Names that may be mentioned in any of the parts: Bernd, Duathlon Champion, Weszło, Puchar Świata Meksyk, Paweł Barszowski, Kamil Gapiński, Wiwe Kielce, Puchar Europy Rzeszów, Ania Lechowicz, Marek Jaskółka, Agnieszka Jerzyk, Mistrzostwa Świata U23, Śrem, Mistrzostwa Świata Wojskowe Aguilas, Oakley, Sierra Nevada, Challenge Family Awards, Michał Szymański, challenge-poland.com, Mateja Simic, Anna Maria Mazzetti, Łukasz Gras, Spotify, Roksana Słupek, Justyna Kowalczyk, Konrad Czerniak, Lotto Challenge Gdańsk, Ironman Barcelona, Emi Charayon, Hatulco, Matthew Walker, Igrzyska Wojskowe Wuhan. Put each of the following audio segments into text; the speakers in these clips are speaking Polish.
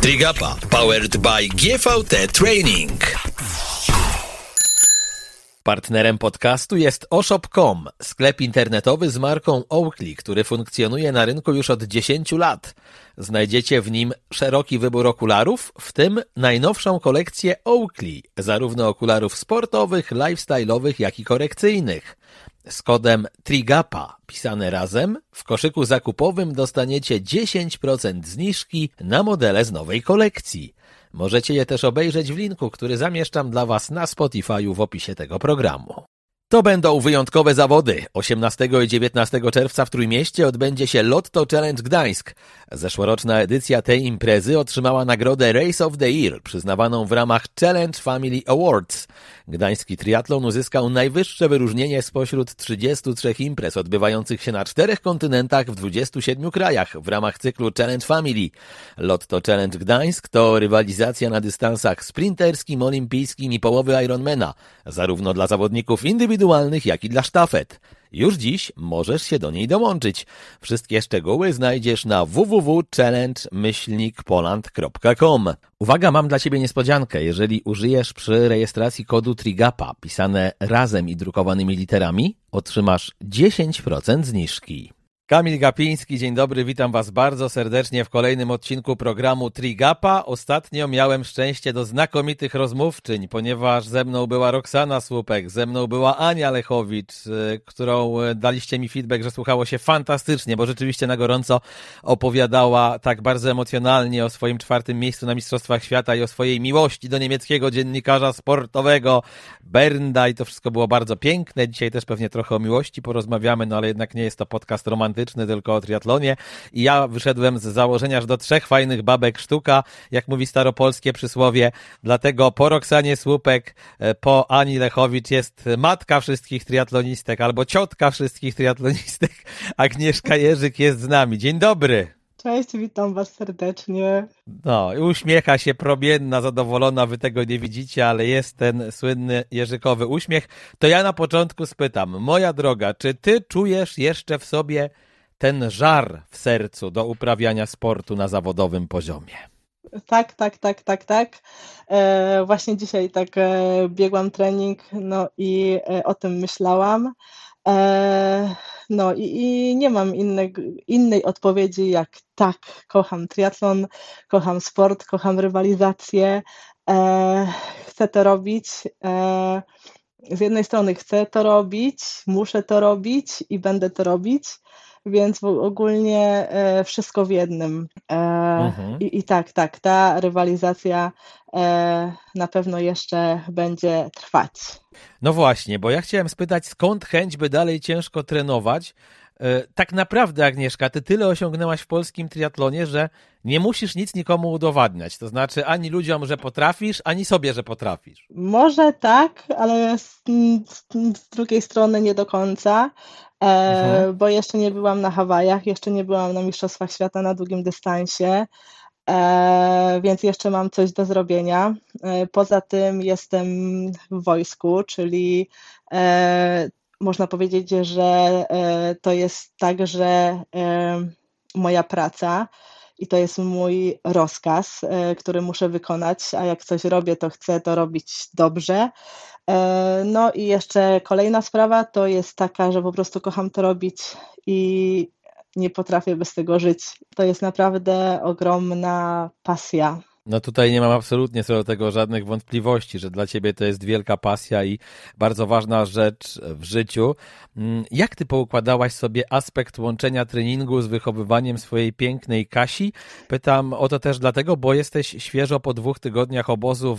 Trigapa, powered by GVT Training. Partnerem podcastu jest O-shop.com, sklep internetowy z marką Oakley, który funkcjonuje na rynku już od 10 lat. Znajdziecie w nim szeroki wybór okularów, w tym najnowszą kolekcję Oakley, zarówno okularów sportowych, lifestyle'owych, jak i korekcyjnych. Z kodem TRIGAPA, pisane razem, w koszyku zakupowym dostaniecie 10% zniżki na modele z nowej kolekcji. Możecie je też obejrzeć w linku, który zamieszczam dla Was na Spotify'u w opisie tego programu. To będą wyjątkowe zawody. 18 i 19 czerwca w Trójmieście odbędzie się Lotto Challenge Gdańsk. Zeszłoroczna edycja tej imprezy otrzymała nagrodę Race of the Year, przyznawaną w ramach Challenge Family Awards. Gdański triatlon uzyskał najwyższe wyróżnienie spośród 33 imprez odbywających się na 4 kontynentach w 27 krajach w ramach cyklu Challenge Family. Lotto Challenge Gdańsk to rywalizacja na dystansach sprinterskim, olimpijskim i połowy Ironmana, zarówno dla zawodników indywidualnych, jak i dla sztafet. Już dziś możesz się do niej dołączyć. Wszystkie szczegóły znajdziesz na www.challenge-poland.com. Uwaga, mam dla Ciebie niespodziankę. Jeżeli użyjesz przy rejestracji kodu TRIGAPA, pisane razem i drukowanymi literami, otrzymasz 10% zniżki. Kamil Gapiński, dzień dobry, witam Was bardzo serdecznie w kolejnym odcinku programu Trigapa. Ostatnio miałem szczęście do znakomitych rozmówczyń, ponieważ ze mną była Roksana Słupek, ze mną była Ania Lechowicz, którą daliście mi feedback, że słuchało się fantastycznie, bo rzeczywiście na gorąco opowiadała tak bardzo emocjonalnie o swoim 4. miejscu na Mistrzostwach Świata i o swojej miłości do niemieckiego dziennikarza sportowego Bernda i to wszystko było bardzo piękne. Dzisiaj też pewnie trochę o miłości porozmawiamy, no ale jednak nie jest to podcast romantyczny, tylko o triatlonie i ja wyszedłem z założenia, że do 3 fajnych babek sztuka, jak mówi staropolskie przysłowie, dlatego po Roksanie Słupek, po Ani Lechowicz jest matka wszystkich triatlonistek albo ciotka wszystkich triatlonistek. Agnieszka Jerzyk jest z nami. Dzień dobry. Cześć, witam Was serdecznie. No, uśmiecha się promienna, zadowolona, Wy tego nie widzicie, ale jest ten słynny jerzykowy uśmiech. To ja na początku spytam, moja droga, czy Ty czujesz jeszcze w sobie ten żar w sercu do uprawiania sportu na zawodowym poziomie? Tak. Właśnie dzisiaj tak biegłam trening, no i o tym myślałam. No i nie mam innej odpowiedzi jak tak, kocham triatlon, kocham sport, kocham rywalizację, chcę to robić, z jednej strony chcę to robić, muszę to robić i będę to robić, więc ogólnie wszystko w jednym. I tak, ta rywalizacja na pewno jeszcze będzie trwać. No właśnie, bo ja chciałem spytać, skąd chęć, by dalej ciężko trenować? Tak naprawdę, Agnieszka, Ty tyle osiągnęłaś w polskim triatlonie, że nie musisz nic nikomu udowadniać. To znaczy ani ludziom, że potrafisz, ani sobie, że potrafisz. Może tak, ale z drugiej strony nie do końca, bo jeszcze nie byłam na Hawajach, jeszcze nie byłam na Mistrzostwach Świata na długim dystansie, więc jeszcze mam coś do zrobienia. Poza tym jestem w wojsku, czyli można powiedzieć, że to jest także moja praca i to jest mój rozkaz, który muszę wykonać, a jak coś robię, to chcę to robić dobrze. No i jeszcze kolejna sprawa to jest taka, że po prostu kocham to robić i nie potrafię bez tego żyć. To jest naprawdę ogromna pasja. No tutaj nie mam absolutnie co do tego żadnych wątpliwości, że dla Ciebie to jest wielka pasja i bardzo ważna rzecz w życiu. Jak Ty poukładałaś sobie aspekt łączenia treningu z wychowywaniem swojej pięknej Kasi? Pytam o to też dlatego, bo jesteś świeżo po 2 tygodniach obozu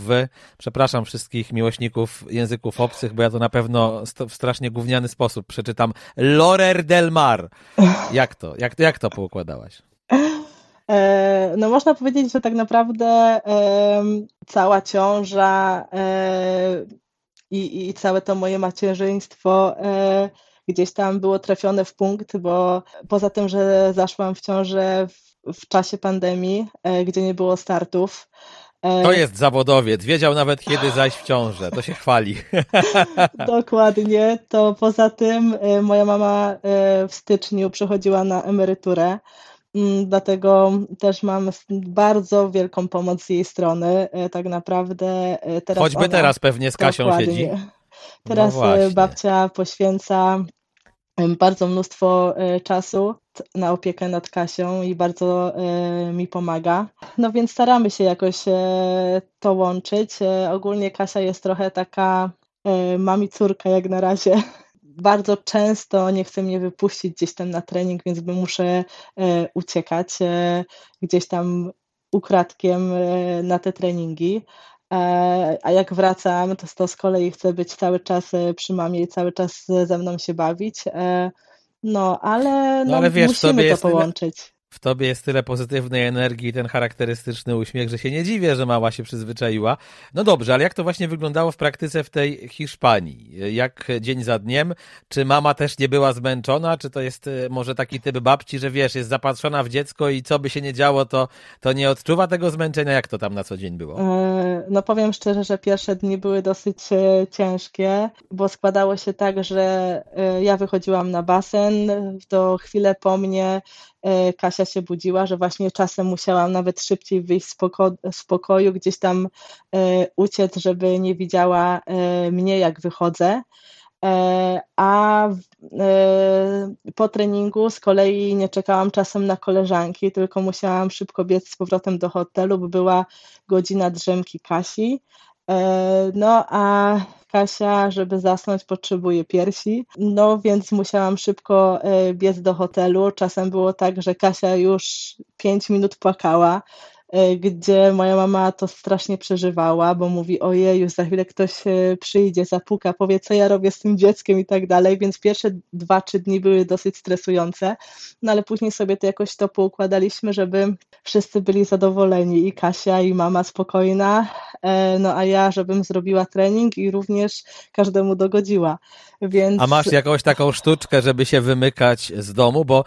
przepraszam wszystkich miłośników języków obcych, bo ja to na pewno w strasznie gówniany sposób przeczytam, Lloret de Mar. Jak to poukładałaś? No można powiedzieć, że tak naprawdę cała ciąża i całe to moje macierzyństwo gdzieś tam było trafione w punkt, bo poza tym, że zaszłam w ciążę w czasie pandemii, gdzie nie było startów. To jest zawodowiec, wiedział nawet kiedy zajść w ciążę, to się chwali. Dokładnie, to poza tym moja mama w styczniu przechodziła na emeryturę. Dlatego też mam bardzo wielką pomoc z jej strony. Tak naprawdę teraz. Choćby ona, teraz pewnie z Kasią dokładnie, siedzi. Teraz no babcia poświęca bardzo mnóstwo czasu na opiekę nad Kasią i bardzo mi pomaga. No więc staramy się jakoś to łączyć. Ogólnie Kasia jest trochę taka mami córka jak na razie. Bardzo często nie chce mnie wypuścić gdzieś tam na trening, więc muszę uciekać gdzieś tam ukradkiem na te treningi. A jak wracam, to z kolei chcę być cały czas przy mamie i cały czas ze mną się bawić. No, ale, no, ale wiesz, musimy to połączyć. W tobie jest tyle pozytywnej energii i ten charakterystyczny uśmiech, że się nie dziwię, że mała się przyzwyczaiła. No dobrze, ale jak to właśnie wyglądało w praktyce w tej Hiszpanii? Jak dzień za dniem? Czy mama też nie była zmęczona? Czy to jest może taki typ babci, że wiesz, jest zapatrzona w dziecko i co by się nie działo, to nie odczuwa tego zmęczenia? Jak to tam na co dzień było? No powiem szczerze, że pierwsze dni były dosyć ciężkie, bo składało się tak, że ja wychodziłam na basen, to chwilę po mnie Kasia się budziła, że właśnie czasem musiałam nawet szybciej wyjść z pokoju, gdzieś tam uciec, żeby nie widziała mnie, jak wychodzę. A po treningu z kolei nie czekałam czasem na koleżanki, tylko musiałam szybko biec z powrotem do hotelu, bo była godzina drzemki Kasi. No a Kasia, żeby zasnąć, potrzebuje piersi, no więc musiałam szybko biec do hotelu. Czasem było tak, że Kasia już 5 minut płakała, gdzie moja mama to strasznie przeżywała, bo mówi: ojej, już za chwilę ktoś przyjdzie, zapuka, powie, co ja robię z tym dzieckiem i tak dalej, więc pierwsze 2-3 dni były dosyć stresujące, no ale później sobie to jakoś to poukładaliśmy, żeby wszyscy byli zadowoleni, i Kasia, i mama spokojna, no a ja, żebym zrobiła trening i również każdemu dogodziła. Więc... A masz jakąś taką sztuczkę, żeby się wymykać z domu? Bo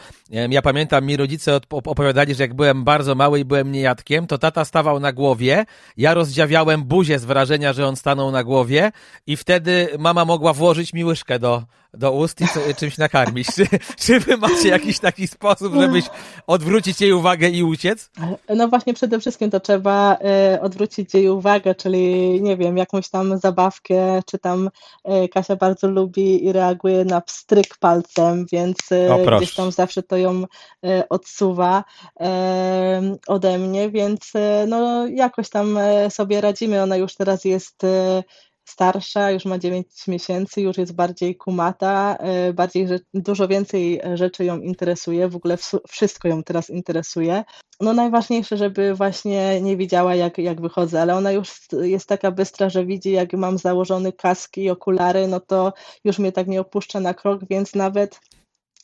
ja pamiętam, mi rodzice opowiadali, że jak byłem bardzo mały i byłem niejadkiem, to tata stawał na głowie, ja rozdziawiałem buzię z wrażenia, że on stanął na głowie, i wtedy mama mogła włożyć mi łyżkę do ust i czymś nakarmić. Czy wy macie jakiś taki sposób, żebyś odwrócić jej uwagę i uciec? No właśnie, przede wszystkim to trzeba odwrócić jej uwagę, czyli nie wiem, jakąś tam zabawkę, czy tam Kasia bardzo lubi i reaguje na pstryk palcem, więc gdzieś tam zawsze to ją odsuwa ode mnie, więc no jakoś tam sobie radzimy. Ona już teraz jest starsza, już ma 9 miesięcy, już jest bardziej kumata, bardziej, dużo więcej rzeczy ją interesuje, w ogóle wszystko ją teraz interesuje. No najważniejsze, żeby właśnie nie widziała, jak wychodzę, ale ona już jest taka bystra, że widzi, jak mam założony kask i okulary, no to już mnie tak nie opuszcza na krok, więc nawet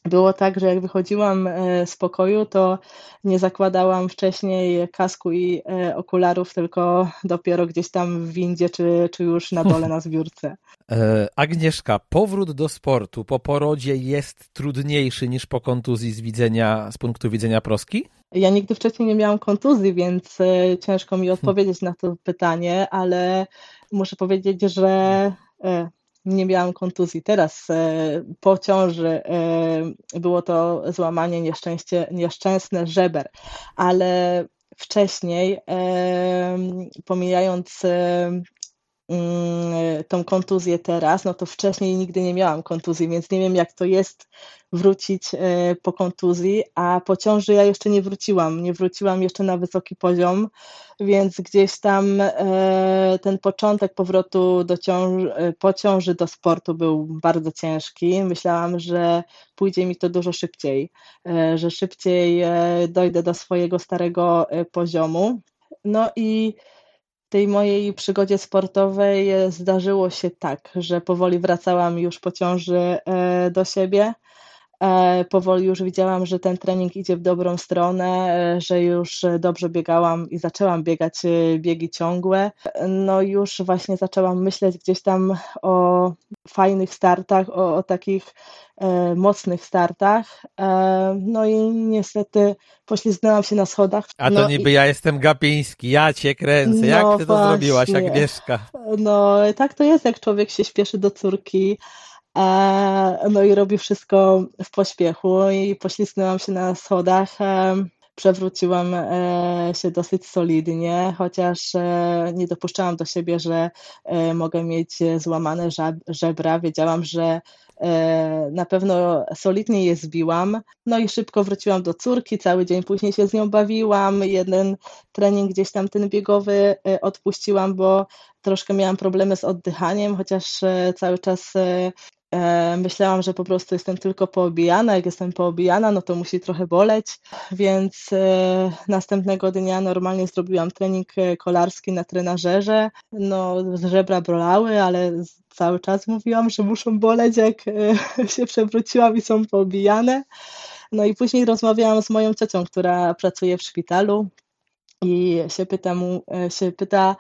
było tak, że jak wychodziłam z pokoju, to nie zakładałam wcześniej kasku i okularów, tylko dopiero gdzieś tam w windzie, czy już na dole na zbiórce. Agnieszka, powrót do sportu po porodzie jest trudniejszy niż po kontuzji z punktu widzenia Polski? Ja nigdy wcześniej nie miałam kontuzji, więc ciężko mi odpowiedzieć na to pytanie, ale muszę powiedzieć, że... Nie miałam kontuzji. Teraz po ciąży było to złamanie nieszczęsne żeber, ale wcześniej, pomijając tą kontuzję teraz, no to wcześniej nigdy nie miałam kontuzji, więc nie wiem, jak to jest wrócić po kontuzji, a po ciąży ja jeszcze nie wróciłam jeszcze na wysoki poziom, więc gdzieś tam ten początek powrotu po ciąży do sportu był bardzo ciężki. Myślałam, że pójdzie mi to dużo szybciej, że szybciej dojdę do swojego starego poziomu. No i tej mojej przygodzie sportowej zdarzyło się tak, że powoli wracałam już po ciąży do siebie, powoli już widziałam, że ten trening idzie w dobrą stronę, że już dobrze biegałam i zaczęłam biegać biegi ciągłe. No już właśnie zaczęłam myśleć gdzieś tam o fajnych startach, o takich mocnych startach. No i niestety poślizgnęłam się na schodach. A to niby ja jestem Gapiński, ja cię kręcę. Jak ty to zrobiłaś, Agnieszka? No tak to jest, jak człowiek się śpieszy do córki. No i robi wszystko w pośpiechu i poślizgnęłam się na schodach. Przewróciłam się dosyć solidnie, chociaż nie dopuszczałam do siebie, że mogę mieć złamane żebra. Wiedziałam, że na pewno solidnie je zbiłam. No i szybko wróciłam do córki, cały dzień później się z nią bawiłam. Jeden trening gdzieś tam ten biegowy odpuściłam, bo troszkę miałam problemy z oddychaniem, chociaż cały czas myślałam, że po prostu jestem tylko poobijana, jak jestem poobijana, no to musi trochę boleć, więc następnego dnia normalnie zrobiłam trening kolarski na trenażerze, no żebra bolały, ale cały czas mówiłam, że muszą boleć, jak się przewróciłam i są poobijane. No i później rozmawiałam z moją ciocią, która pracuje w szpitalu, i się pyta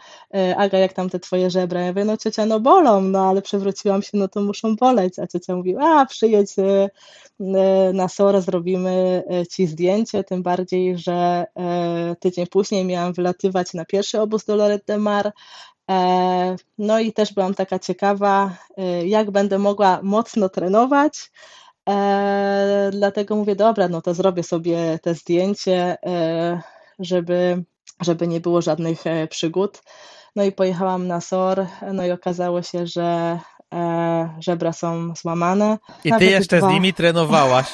Aga, jak tam te twoje żebra? Ja mówię, no ciocia, no bolą, no ale przewróciłam się, no to muszą boleć. A ciocia mówi, przyjedź na SOR, zrobimy ci zdjęcie, tym bardziej, że tydzień później miałam wylatywać na pierwszy obóz do Lloret de Mar. No i też byłam taka ciekawa, jak będę mogła mocno trenować. Dlatego mówię, dobra, no to zrobię sobie te zdjęcie, żeby nie było żadnych przygód. No i pojechałam na SOR, no i okazało się, że żebra są złamane. I ty jeszcze z nimi trenowałaś.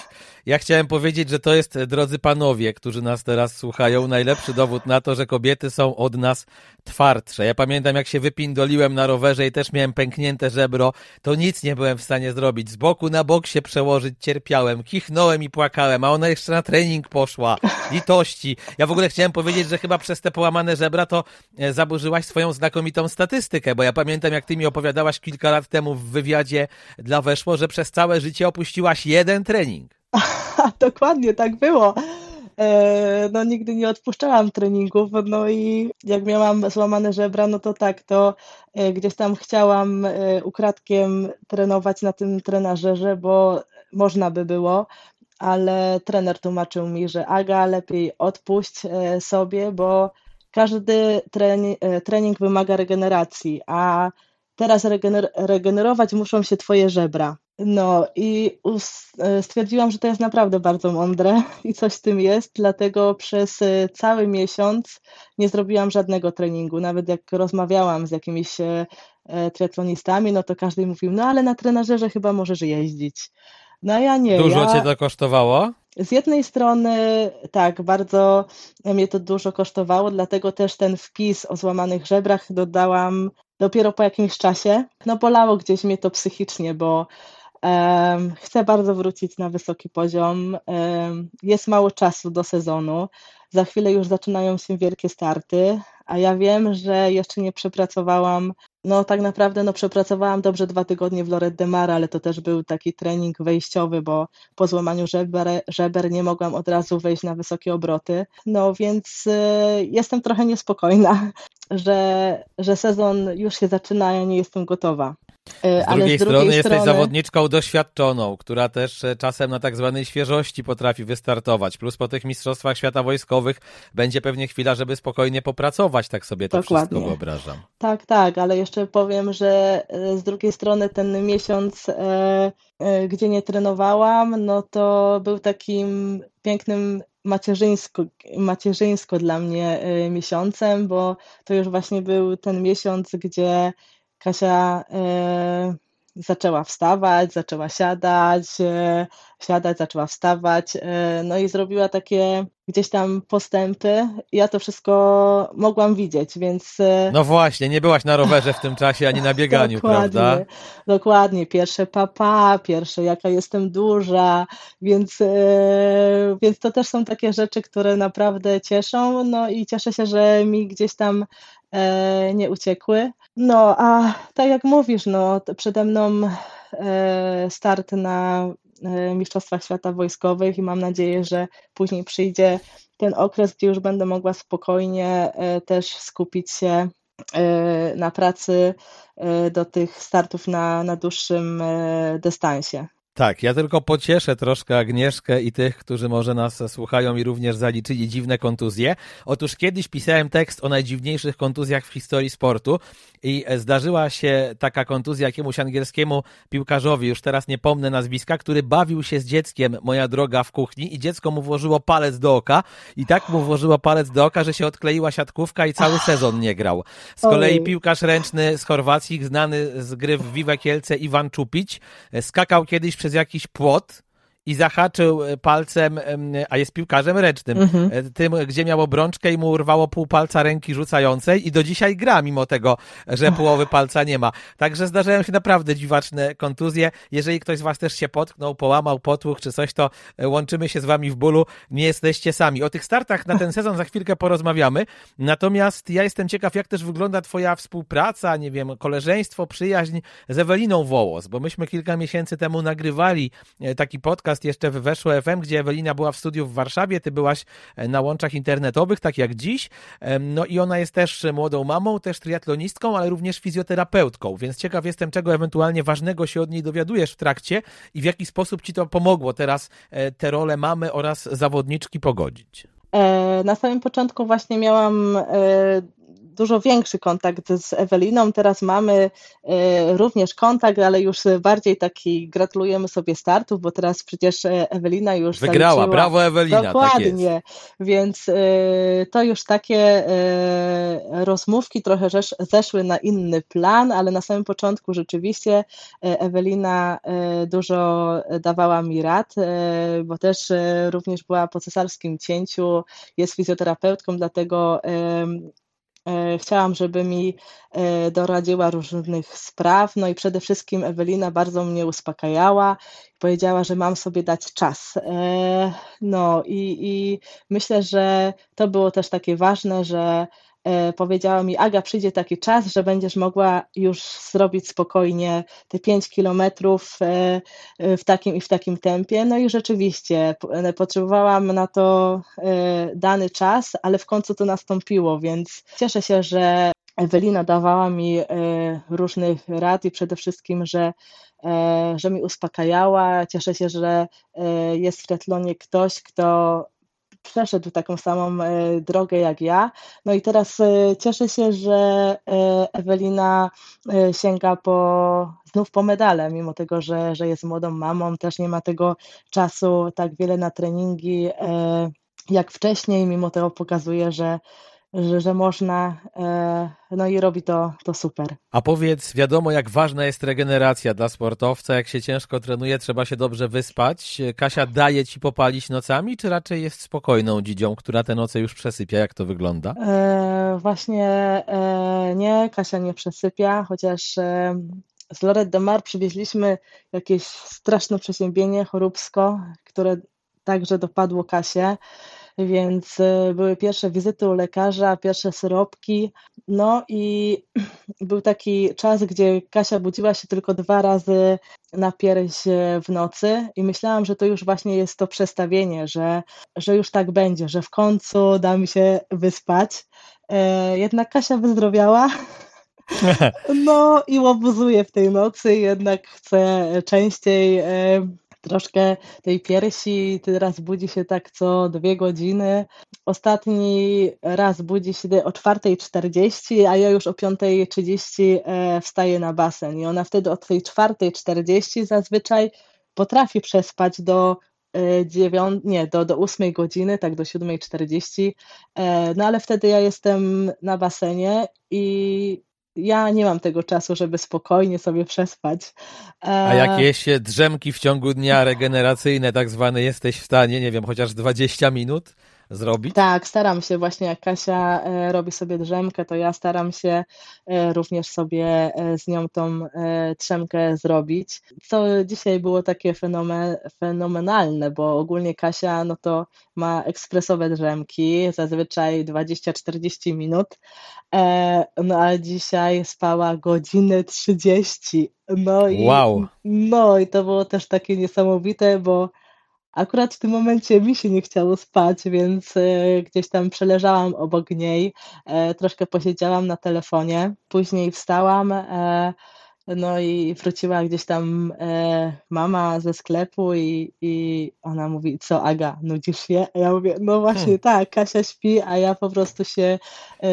Ja chciałem powiedzieć, że to jest, drodzy panowie, którzy nas teraz słuchają, najlepszy dowód na to, że kobiety są od nas twardsze. Ja pamiętam, jak się wypindoliłem na rowerze i też miałem pęknięte żebro, to nic nie byłem w stanie zrobić. Z boku na bok się przełożyć cierpiałem, kichnąłem i płakałem, a ona jeszcze na trening poszła. Litości. Ja w ogóle chciałem powiedzieć, że chyba przez te połamane żebra to zaburzyłaś swoją znakomitą statystykę, bo ja pamiętam, jak ty mi opowiadałaś kilka lat temu w wywiadzie dla Weszło, że przez całe życie opuściłaś jeden trening. Dokładnie tak było. No nigdy nie odpuszczałam treningów, no i jak miałam złamane żebra, no to tak, to gdzieś tam chciałam ukradkiem trenować na tym trenażerze, bo można by było, ale trener tłumaczył mi, że Aga, lepiej odpuść sobie, bo każdy trening wymaga regeneracji, a teraz regenerować muszą się twoje żebra. No i stwierdziłam, że to jest naprawdę bardzo mądre i coś w tym jest, dlatego przez cały miesiąc nie zrobiłam żadnego treningu. Nawet jak rozmawiałam z jakimiś triatlonistami, no to każdy mówił, no ale na trenażerze chyba możesz jeździć. No ja nie. Dużo cię to kosztowało? Z jednej strony tak, bardzo mnie to dużo kosztowało, dlatego też ten wpis o złamanych żebrach dodałam dopiero po jakimś czasie. No bolało gdzieś mnie to psychicznie, bo chcę bardzo wrócić na wysoki poziom. Jest mało czasu do sezonu. Za chwilę już zaczynają się wielkie starty, a ja wiem, że jeszcze nie przepracowałam. No tak naprawdę przepracowałam dobrze 2 tygodnie w Lloret de Mar, ale to też był taki trening wejściowy, bo po złamaniu żeber nie mogłam od razu wejść na wysokie obroty. No więc jestem trochę niespokojna, że sezon już się zaczyna, ja nie jestem gotowa. Ale z drugiej strony jesteś zawodniczką doświadczoną, która też czasem na tak zwanej świeżości potrafi wystartować, plus po tych mistrzostwach świata wojskowych będzie pewnie chwila, żeby spokojnie popracować, tak sobie to Dokładnie. Wszystko wyobrażam. Tak, ale jeszcze powiem, że z drugiej strony ten miesiąc, gdzie nie trenowałam, no to był takim pięknym macierzyńsko dla mnie miesiącem, bo to już właśnie był ten miesiąc, gdzie Kasia zaczęła wstawać, zaczęła siadać, zaczęła wstawać, no i zrobiła takie gdzieś tam postępy. Ja to wszystko mogłam widzieć, więc... No właśnie, nie byłaś na rowerze w tym czasie, ani na bieganiu, prawda? Dokładnie, pierwsze pierwsze jaka jestem duża, więc to też są takie rzeczy, które naprawdę cieszą, no i cieszę się, że mi gdzieś tam nie uciekły. No a tak jak mówisz, no przede mną start na Mistrzostwach Świata Wojskowych i mam nadzieję, że później przyjdzie ten okres, gdzie już będę mogła spokojnie też skupić się na pracy do tych startów na dłuższym dystansie. Tak, ja tylko pocieszę troszkę Agnieszkę i tych, którzy może nas słuchają i również zaliczyli dziwne kontuzje. Otóż kiedyś pisałem tekst o najdziwniejszych kontuzjach w historii sportu i zdarzyła się taka kontuzja jakiemuś angielskiemu piłkarzowi, już teraz nie pomnę nazwiska, który bawił się z dzieckiem, moja droga, w kuchni i dziecko mu włożyło palec do oka i tak mu włożyło palec do oka, że się odkleiła siatkówka i cały sezon nie grał. Z kolei piłkarz ręczny z Chorwacji, znany z gry w Wiwe Kielce, Ivan Čupić, skakał kiedyś przez jakiś płot i zahaczył palcem, a jest piłkarzem ręcznym, tym, gdzie miał obrączkę i mu urwało pół palca ręki rzucającej i do dzisiaj gra, mimo tego, że połowy palca nie ma. Także zdarzają się naprawdę dziwaczne kontuzje. Jeżeli ktoś z was też się potknął, połamał, potłuch czy coś, to łączymy się z wami w bólu. Nie jesteście sami. O tych startach na ten sezon za chwilkę porozmawiamy. Natomiast ja jestem ciekaw, jak też wygląda twoja współpraca, nie wiem, koleżeństwo, przyjaźń z Eweliną Wołos, bo myśmy kilka miesięcy temu nagrywali taki podcast jeszcze w Weszło FM, gdzie Ewelina była w studiu w Warszawie, ty byłaś na łączach internetowych, tak jak dziś. No i ona jest też młodą mamą, też triatlonistką, ale również fizjoterapeutką, więc ciekaw jestem, czego ewentualnie ważnego się od niej dowiadujesz w trakcie i w jaki sposób ci to pomogło teraz te role mamy oraz zawodniczki pogodzić. Na samym początku właśnie miałam dużo większy kontakt z Eweliną. Teraz mamy również kontakt, ale już bardziej taki gratulujemy sobie startów, bo teraz przecież Ewelina już wygrała, zaliczyła. Brawo Ewelina, dokładnie, tak jest. Więc to już takie rozmówki trochę zeszły na inny plan, ale na samym początku rzeczywiście Ewelina dużo dawała mi rad, bo też również była po cesarskim cięciu, jest fizjoterapeutką, dlatego chciałam, żeby mi doradziła różnych spraw, no i przede wszystkim Ewelina bardzo mnie uspokajała, powiedziała, że mam sobie dać czas. No i myślę, że to było też takie ważne, że powiedziała mi, Aga, przyjdzie taki czas, że będziesz mogła już zrobić spokojnie te 5 kilometrów w takim tempie. No i rzeczywiście potrzebowałam na to dany czas, ale w końcu to nastąpiło, więc cieszę się, że Ewelina dawała mi różnych rad i przede wszystkim, że mi uspokajała. Cieszę się, że jest w triathlonie ktoś, kto przeszedł taką samą drogę jak ja. No i teraz cieszę się, że Ewelina sięga znów po medale, mimo tego, że jest młodą mamą, też nie ma tego czasu tak wiele na treningi jak wcześniej, mimo tego pokazuje, że można, no i robi to super. A powiedz, wiadomo jak ważna jest regeneracja dla sportowca, jak się ciężko trenuje, trzeba się dobrze wyspać. Kasia daje ci popalić nocami, czy raczej jest spokojną dzidzią, która te noce już przesypia? Jak to wygląda? Właśnie nie, Kasia nie przesypia, chociaż z Lloret de Mar przywieźliśmy jakieś straszne przeziębienie, choróbsko, które także dopadło Kasię. Więc były pierwsze wizyty u lekarza, pierwsze syropki, no i był taki czas, gdzie Kasia budziła się tylko 2 razy na pierś w nocy i myślałam, że to już właśnie jest to przestawienie, że już tak będzie, że w końcu da mi się wyspać, jednak Kasia wyzdrowiała. No i łobuzuje w tej nocy, jednak chce częściej troszkę tej piersi, teraz budzi się tak co 2 godziny. Ostatni raz budzi się o 4:40, a ja już o 5:30 wstaję na basen. I ona wtedy od tej 4:40 zazwyczaj potrafi przespać do 8 godziny, tak do 7:40. No ale wtedy ja jestem na basenie i ja nie mam tego czasu, żeby spokojnie sobie przespać. A jakieś drzemki w ciągu dnia regeneracyjne, tak zwane, jesteś w stanie, nie wiem, chociaż 20 minut zrobić? Tak, staram się właśnie, jak Kasia robi sobie drzemkę, to ja staram się również sobie z nią tą drzemkę zrobić. Co dzisiaj było takie fenomenalne, bo ogólnie Kasia no to ma ekspresowe drzemki, zazwyczaj 20-40 minut, no a dzisiaj spała 1:30. No i, wow. No i to było też takie niesamowite, bo akurat w tym momencie mi się nie chciało spać, więc gdzieś tam przeleżałam obok niej, troszkę posiedziałam na telefonie, później wstałam No i wróciła gdzieś tam mama ze sklepu i ona mówi, co Aga, nudzisz się? A ja mówię, no właśnie tak, Kasia śpi, a ja po prostu się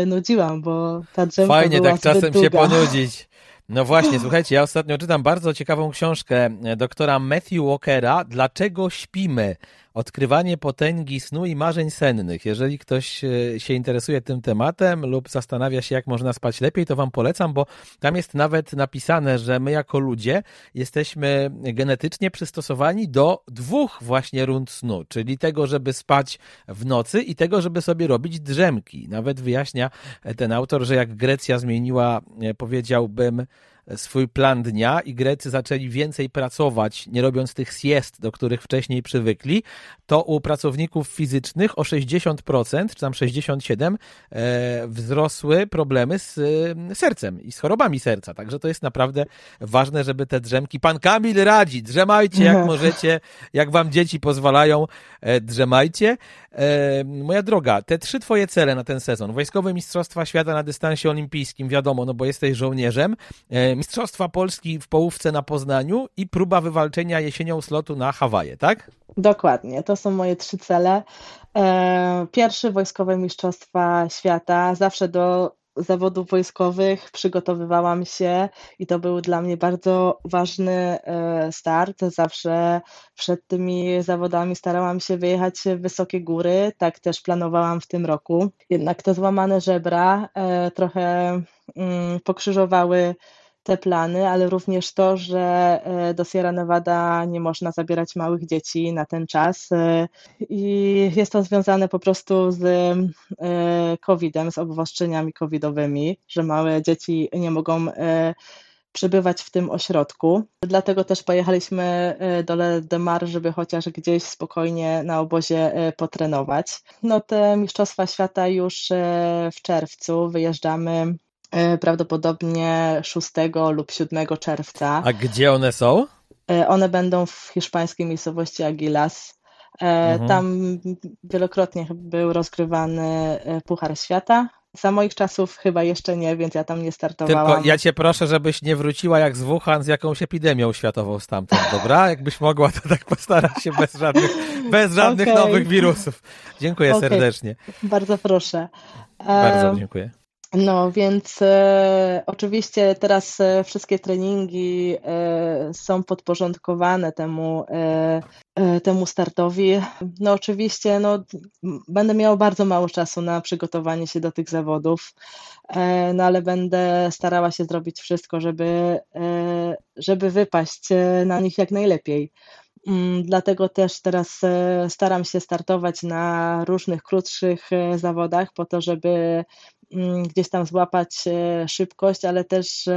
nudziłam, bo ta drzemka była zbyt długa. Fajnie tak czasem się ponudzić. No właśnie, słuchajcie, ja ostatnio czytam bardzo ciekawą książkę doktora Matthew Walkera, Dlaczego śpimy? Odkrywanie potęgi snu i marzeń sennych. Jeżeli ktoś się interesuje tym tematem lub zastanawia się, jak można spać lepiej, to wam polecam, bo tam jest nawet napisane, że my jako ludzie jesteśmy genetycznie przystosowani do 2 właśnie rund snu, czyli tego, żeby spać w nocy i tego, żeby sobie robić drzemki. Nawet wyjaśnia ten autor, że jak Grecja zmieniła, powiedziałbym, swój plan dnia i Grecy zaczęli więcej pracować, nie robiąc tych siest, do których wcześniej przywykli, to u pracowników fizycznych o 60%, czy tam 67% wzrosły problemy z sercem i z chorobami serca. Także to jest naprawdę ważne, żeby te drzemki... Pan Kamil radzi, drzemajcie jak możecie, jak wam dzieci pozwalają, drzemajcie. Moja droga, te 3 twoje cele na ten sezon. Wojskowe Mistrzostwa Świata na dystansie olimpijskim, wiadomo, no bo jesteś żołnierzem. Mistrzostwa Polski w połówce na Poznaniu i próba wywalczenia jesienią slotu na Hawaje, tak? Dokładnie, to są moje 3 cele. Pierwszy, Wojskowe Mistrzostwa Świata. Zawsze do zawodów wojskowych przygotowywałam się i to był dla mnie bardzo ważny start. Zawsze przed tymi zawodami starałam się wyjechać w wysokie góry, tak też planowałam w tym roku. Jednak te złamane żebra trochę pokrzyżowały te plany, ale również to, że do Sierra Nevada nie można zabierać małych dzieci na ten czas i jest to związane po prostu z COVID-em, z obostrzeniami covidowymi, że małe dzieci nie mogą przebywać w tym ośrodku. Dlatego też pojechaliśmy do Lloret de Mar, żeby chociaż gdzieś spokojnie na obozie potrenować. No te Mistrzostwa Świata już w czerwcu, wyjeżdżamy prawdopodobnie 6 lub 7 czerwca. A gdzie one są? One będą w hiszpańskiej miejscowości Aguilas. Tam wielokrotnie był rozgrywany Puchar Świata. Za moich czasów chyba jeszcze nie, więc ja tam nie startowałam. Tylko ja cię proszę, żebyś nie wróciła jak z Wuhan z jakąś epidemią światową stamtąd, dobra? Jakbyś mogła, to tak postarać się bez żadnych nowych wirusów. Dziękuję serdecznie. Bardzo proszę. Bardzo dziękuję. No więc oczywiście teraz wszystkie treningi są podporządkowane temu startowi. No oczywiście będę miała bardzo mało czasu na przygotowanie się do tych zawodów, no ale będę starała się zrobić wszystko, żeby wypaść na nich jak najlepiej. Dlatego też teraz staram się startować na różnych krótszych zawodach po to, żeby gdzieś tam złapać szybkość, ale też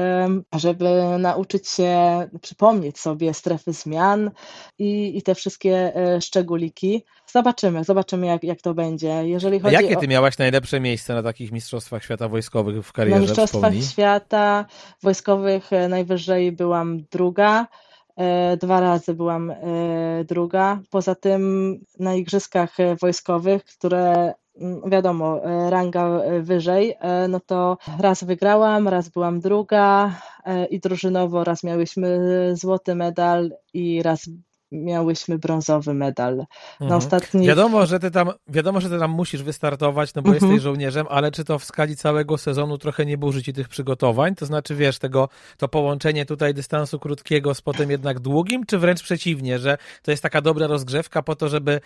żeby nauczyć się, przypomnieć sobie strefy zmian i te wszystkie szczególiki. Zobaczymy jak to będzie. Jeżeli chodzi ty miałaś najlepsze miejsce na takich Mistrzostwach Świata Wojskowych w karierze? Na Mistrzostwach Świata Wojskowych najwyżej byłam 2. 2 razy byłam 2. Poza tym na Igrzyskach Wojskowych, które wiadomo, ranga wyżej, no to raz wygrałam, raz byłam 2 i drużynowo raz miałyśmy złoty medal i raz miałyśmy brązowy medal. Na ostatnich... Wiadomo, że ty tam musisz wystartować, no bo jesteś żołnierzem, ale czy to w skali całego sezonu trochę nie burzy ci tych przygotowań? To znaczy, wiesz, to połączenie tutaj dystansu krótkiego z potem jednak długim, czy wręcz przeciwnie, że to jest taka dobra rozgrzewka po to, żeby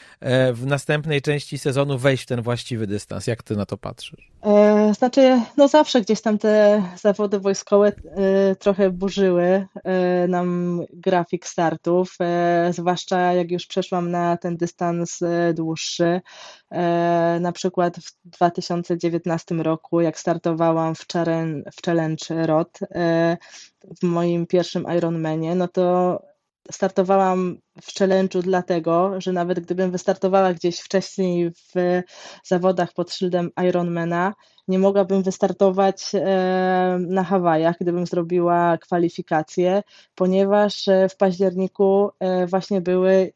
w następnej części sezonu wejść w ten właściwy dystans? Jak ty na to patrzysz? Znaczy, zawsze gdzieś tam te zawody wojskowe trochę burzyły nam grafik startów, zwłaszcza jak już przeszłam na ten dystans dłuższy. Na przykład w 2019 roku, jak startowałam w Challenge Roth w moim pierwszym Ironmanie, no to startowałam w challenge'u dlatego, że nawet gdybym wystartowała gdzieś wcześniej w zawodach pod szyldem Ironmana, nie mogłabym wystartować na Hawajach, gdybym zrobiła kwalifikacje, ponieważ w październiku właśnie były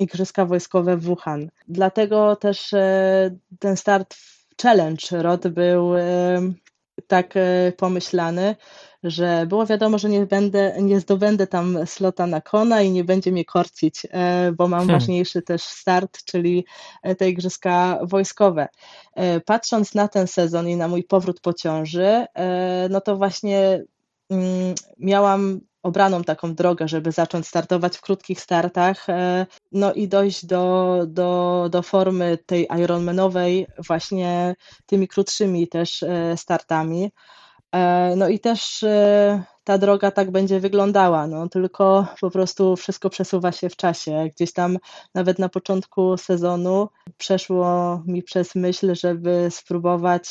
Igrzyska Wojskowe Wuhan. Dlatego też ten start w Challenge Roth był tak pomyślany, że było wiadomo, że nie zdobędę tam slota na Kona i nie będzie mnie korcić, bo mam ważniejszy też start, czyli te igrzyska wojskowe. Patrząc na ten sezon i na mój powrót po ciąży, no to właśnie miałam obraną taką drogę, żeby zacząć startować w krótkich startach, no i dojść do formy tej ironmanowej właśnie tymi krótszymi też startami. No i też ta droga tak będzie wyglądała, no tylko po prostu wszystko przesuwa się w czasie. Gdzieś tam nawet na początku sezonu przeszło mi przez myśl, żeby spróbować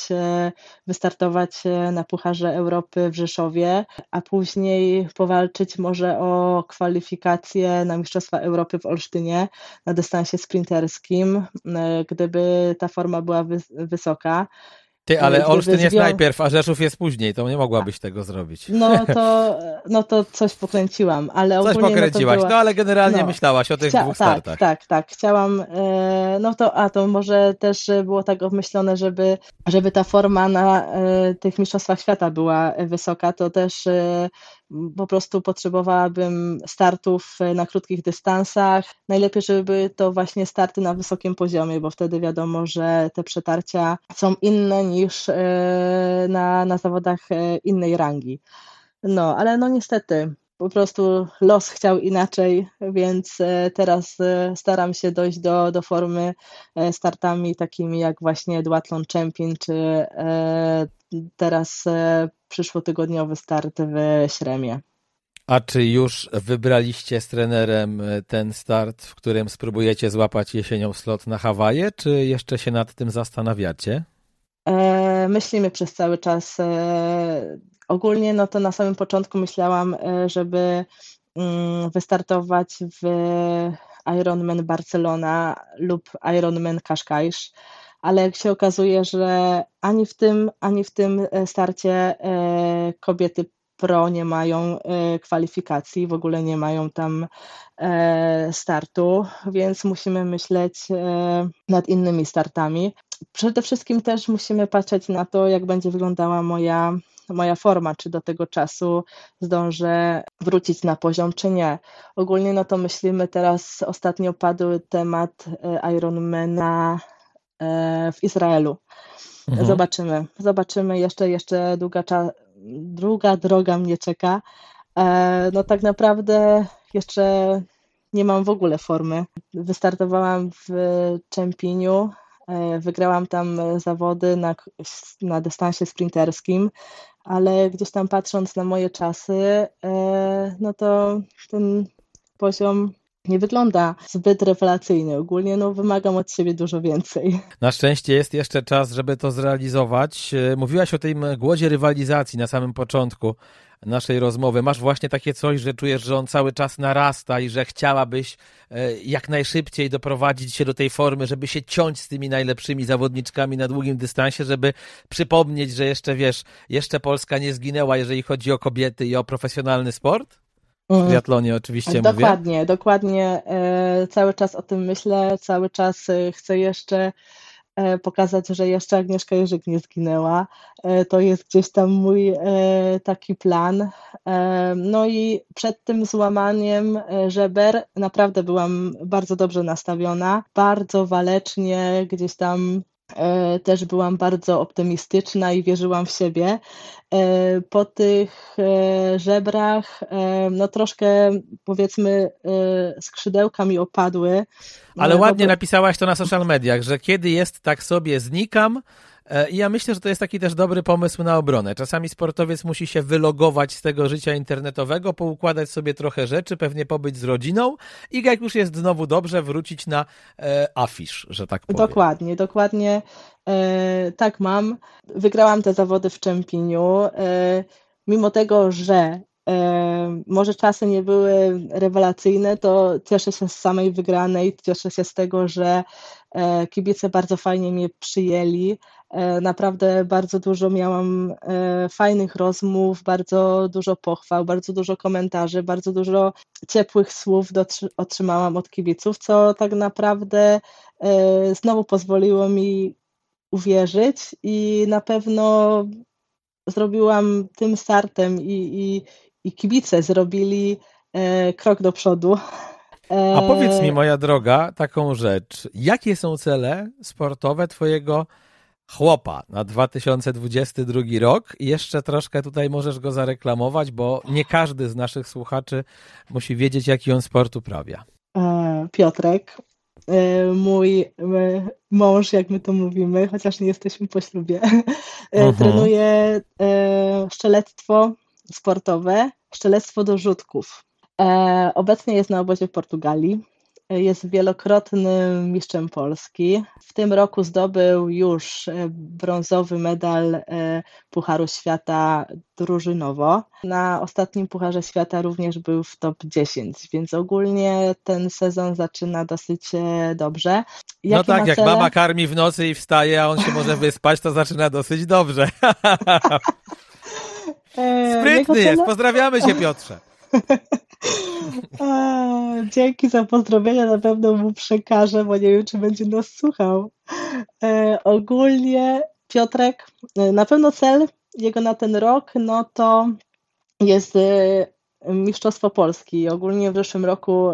wystartować na Pucharze Europy w Rzeszowie, a później powalczyć może o kwalifikacje na Mistrzostwa Europy w Olsztynie na dystansie sprinterskim, gdyby ta forma była wysoka. Ty, ale Olsztyn jest najpierw, a Rzeszów jest później, to nie mogłabyś tego zrobić. No to coś pokręciłam, ale ogólnie... Coś pokręciłaś, no, była... no ale generalnie no, myślałaś o tych dwóch startach. Tak, chciałam, no to, a to może też było tak obmyślone, żeby ta forma na tych mistrzostwach świata była wysoka, to też po prostu potrzebowałabym startów na krótkich dystansach. Najlepiej, żeby były to właśnie starty na wysokim poziomie, bo wtedy wiadomo, że te przetarcia są inne niż na zawodach innej rangi. No, ale no niestety, po prostu los chciał inaczej, więc teraz staram się dojść do formy startami takimi jak właśnie Duathlon Champion, czy teraz przyszłotygodniowy start w Śremie. A czy już wybraliście z trenerem ten start, w którym spróbujecie złapać jesienią slot na Hawaje, czy jeszcze się nad tym zastanawiacie? Myślimy przez cały czas. Ogólnie no to na samym początku myślałam, żeby wystartować w Ironman Barcelona lub Ironman Kaszkajsz, ale jak się okazuje, że ani w tym starcie kobiety pro nie mają kwalifikacji, w ogóle nie mają tam startu, więc musimy myśleć nad innymi startami. Przede wszystkim też musimy patrzeć na to, jak będzie wyglądała moja forma, czy do tego czasu zdążę wrócić na poziom, czy nie. Ogólnie no to myślimy teraz, ostatnio padł temat Ironmana w Izraelu. Mhm. Zobaczymy, jeszcze długa droga mnie czeka. No tak naprawdę jeszcze nie mam w ogóle formy. Wystartowałam w Czempiniu, wygrałam tam zawody na dystansie sprinterskim, ale gdzieś tam patrząc na moje czasy, no to ten poziom nie wygląda zbyt rewelacyjnie. Ogólnie no, wymagam od siebie dużo więcej. Na szczęście jest jeszcze czas, żeby to zrealizować. Mówiłaś o tym głodzie rywalizacji na samym początku naszej rozmowy. Masz właśnie takie coś, że czujesz, że on cały czas narasta i że chciałabyś jak najszybciej doprowadzić się do tej formy, żeby się ciąć z tymi najlepszymi zawodniczkami na długim dystansie, żeby przypomnieć, że jeszcze Polska nie zginęła, jeżeli chodzi o kobiety i o profesjonalny sport? W triathlonie oczywiście mówię. Dokładnie. Cały czas o tym myślę, cały czas chcę jeszcze pokazać, że jeszcze Agnieszka Jerzyk nie zginęła. To jest gdzieś tam mój taki plan. No i przed tym złamaniem żeber naprawdę byłam bardzo dobrze nastawiona, bardzo walecznie, gdzieś tam też byłam bardzo optymistyczna i wierzyłam w siebie. Po tych żebrach no troszkę, powiedzmy, skrzydełka mi opadły. Ale ładnie napisałaś to na social mediach, że kiedy jest tak sobie znikam, i ja myślę, że to jest taki też dobry pomysł na obronę. Czasami sportowiec musi się wylogować z tego życia internetowego, poukładać sobie trochę rzeczy, pewnie pobyć z rodziną i jak już jest znowu dobrze, wrócić na afisz, że tak powiem. Dokładnie. Tak mam. Wygrałam te zawody w Czempiniu. Mimo tego, że może czasy nie były rewelacyjne, to cieszę się z samej wygranej, cieszę się z tego, że kibice bardzo fajnie mnie przyjęli. Naprawdę bardzo dużo miałam fajnych rozmów, bardzo dużo pochwał, bardzo dużo komentarzy, bardzo dużo ciepłych słów otrzymałam od kibiców, co tak naprawdę znowu pozwoliło mi uwierzyć i na pewno zrobiłam tym startem i kibice zrobili krok do przodu. A powiedz mi, moja droga, taką rzecz. Jakie są cele sportowe twojego chłopa na 2022 rok? I jeszcze troszkę tutaj możesz go zareklamować, bo nie każdy z naszych słuchaczy musi wiedzieć, jaki on sport uprawia. Piotrek, mój mąż, jak my to mówimy, chociaż nie jesteśmy po ślubie, trenuje szczelectwo sportowe, szczelectwo do rzutków. Obecnie jest na obozie w Portugalii, jest wielokrotnym mistrzem Polski. W tym roku zdobył już brązowy medal Pucharu Świata drużynowo. Na ostatnim Pucharze Świata również był w top 10, więc ogólnie ten sezon zaczyna dosyć dobrze. Jakie no tak, jak cele? Mama karmi w nocy i wstaje, a on się może wyspać, to zaczyna dosyć dobrze. Sprytny jest, pozdrawiamy się, Piotrze. Dzięki za pozdrowienia, na pewno mu przekażę, bo nie wiem, czy będzie nas słuchał. Ogólnie Piotrek, na pewno cel jego na ten rok, no to jest Mistrzostwo Polski. Ogólnie w zeszłym roku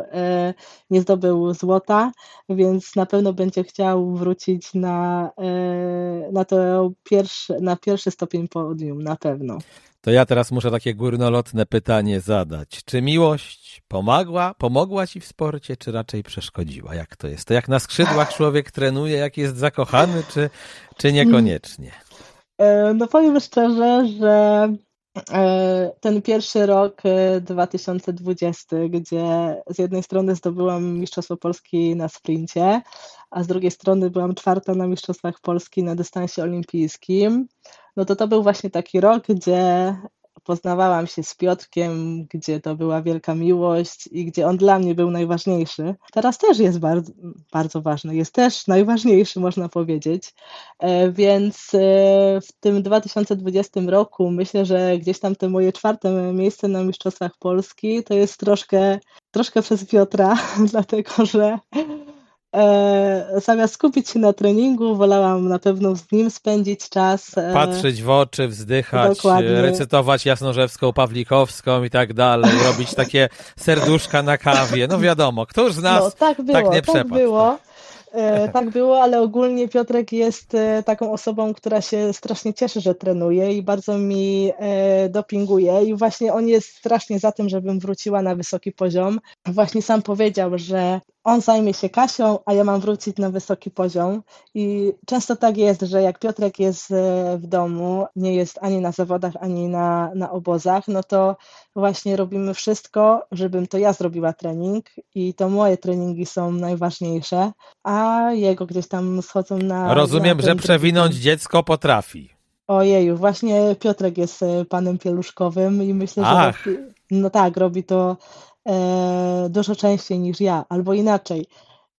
nie zdobył złota, więc na pewno będzie chciał wrócić na pierwszy stopień podium, na pewno. To ja teraz muszę takie górnolotne pytanie zadać. Czy miłość pomogła ci w sporcie, czy raczej przeszkodziła? Jak to jest? To jak na skrzydłach człowiek trenuje, jak jest zakochany, czy niekoniecznie? No powiem szczerze, że ten pierwszy rok 2020, gdzie z jednej strony zdobyłam Mistrzostwo Polski na sprincie, a z drugiej strony byłam czwarta na Mistrzostwach Polski na dystansie olimpijskim, no to był właśnie taki rok, gdzie poznawałam się z Piotrkiem, gdzie to była wielka miłość i gdzie on dla mnie był najważniejszy. Teraz też jest bardzo, bardzo ważny, jest też najważniejszy, można powiedzieć. Więc w tym 2020 roku myślę, że gdzieś tam te moje czwarte miejsce na Mistrzostwach Polski to jest troszkę przez Piotra, dlatego że zamiast skupić się na treningu, wolałam na pewno z nim spędzić czas. Patrzeć w oczy, wzdychać, dokładnie. Recytować Jasnorzewską, Pawlikowską i tak dalej, robić takie serduszka na kawie. No wiadomo, któż z nas tak nie przepadł. Tak było, ale ogólnie Piotrek jest taką osobą, która się strasznie cieszy, że trenuje i bardzo mi dopinguje i właśnie on jest strasznie za tym, żebym wróciła na wysoki poziom. Właśnie sam powiedział, że on zajmie się Kasią, a ja mam wrócić na wysoki poziom i często tak jest, że jak Piotrek jest w domu, nie jest ani na zawodach, ani na obozach, no to właśnie robimy wszystko, żebym to ja zrobiła trening i to moje treningi są najważniejsze, a jego gdzieś tam schodzą na... Rozumiem, że przewinąć dziecko potrafi. Ojeju, właśnie Piotrek jest panem pieluszkowym i myślę, że robi to dużo częściej niż ja, albo inaczej.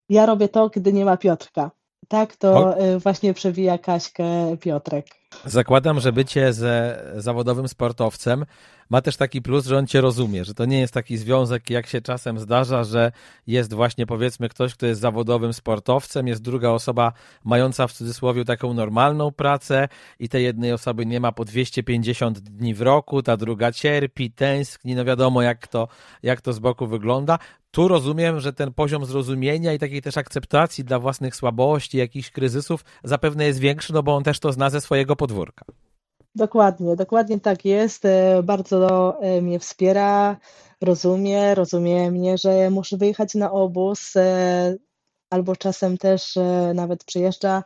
Ja robię to, kiedy nie ma Piotrka. Tak to właśnie przewija Kaśkę Piotrek. Zakładam, że bycie ze zawodowym sportowcem ma też taki plus, że on cię rozumie, że to nie jest taki związek, jak się czasem zdarza, że jest właśnie powiedzmy ktoś, kto jest zawodowym sportowcem, jest druga osoba mająca w cudzysłowie taką normalną pracę i tej jednej osoby nie ma po 250 dni w roku, ta druga cierpi, tęskni, no wiadomo jak to z boku wygląda. Tu rozumiem, że ten poziom zrozumienia i takiej też akceptacji dla własnych słabości, jakichś kryzysów zapewne jest większy, no bo on też to zna ze swojego podwórka. Dokładnie tak jest. Bardzo mnie wspiera, rozumie mnie, że muszę wyjechać na obóz, albo czasem też nawet przyjeżdża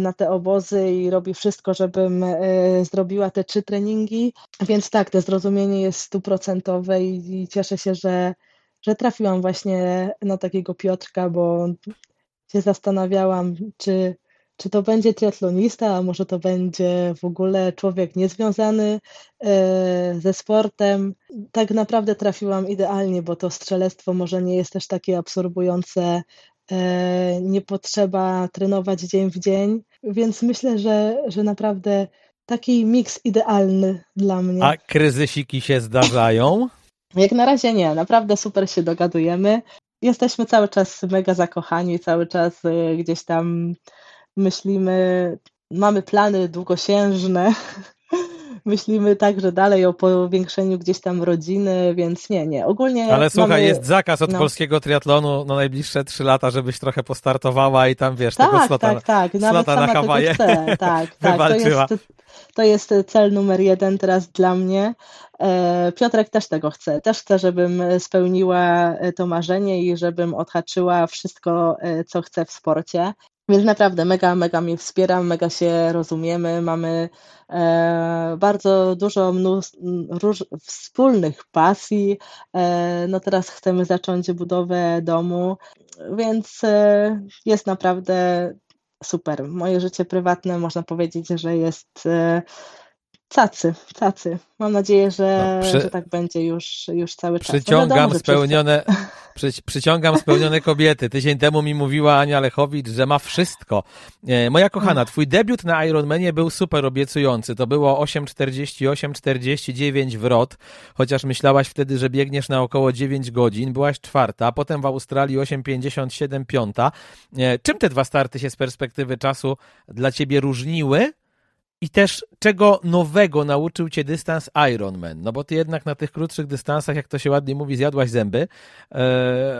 na te obozy i robi wszystko, żebym zrobiła te 3 treningi. Więc tak, to zrozumienie jest 100% i cieszę się, że trafiłam właśnie na takiego Piotrka, bo się zastanawiałam, czy to będzie triatlonista, a może to będzie w ogóle człowiek niezwiązany ze sportem. Tak naprawdę trafiłam idealnie, bo to strzelectwo może nie jest też takie absorbujące, nie potrzeba trenować dzień w dzień, więc myślę, że naprawdę taki miks idealny dla mnie. A kryzysiki się zdarzają? Jak na razie nie, naprawdę super się dogadujemy. Jesteśmy cały czas mega zakochani, cały czas gdzieś tam myślimy, mamy plany długosiężne myślimy także dalej o powiększeniu gdzieś tam rodziny, więc nie, ogólnie... Ale słuchaj, jest zakaz od polskiego triatlonu na najbliższe 3 lata, żebyś trochę postartowała i tam, wiesz, tego slota, slota na Hawaje wywalczyła. To jest cel numer 1 teraz dla mnie. Piotrek też tego chce. Też chce, żebym spełniła to marzenie i żebym odhaczyła wszystko, co chcę w sporcie. Więc naprawdę mega mnie wspiera, mega się rozumiemy, mamy bardzo dużo wspólnych pasji. No teraz chcemy zacząć budowę domu, więc jest naprawdę super. Moje życie prywatne, można powiedzieć, że jest cacy. Mam nadzieję, że tak będzie już cały czas. Przyciągam spełnione kobiety. Tydzień temu mi mówiła Ania Lechowicz, że ma wszystko. Moja kochana, twój debiut na Ironmanie był super obiecujący. To było 8:48:49 w Roth, chociaż myślałaś wtedy, że biegniesz na około 9 godzin. Byłaś 4, potem w Australii 8:57 5. Czym te 2 starty się z perspektywy czasu dla ciebie różniły? I też czego nowego nauczył cię dystans Ironman? No bo ty jednak na tych krótszych dystansach, jak to się ładnie mówi, zjadłaś zęby,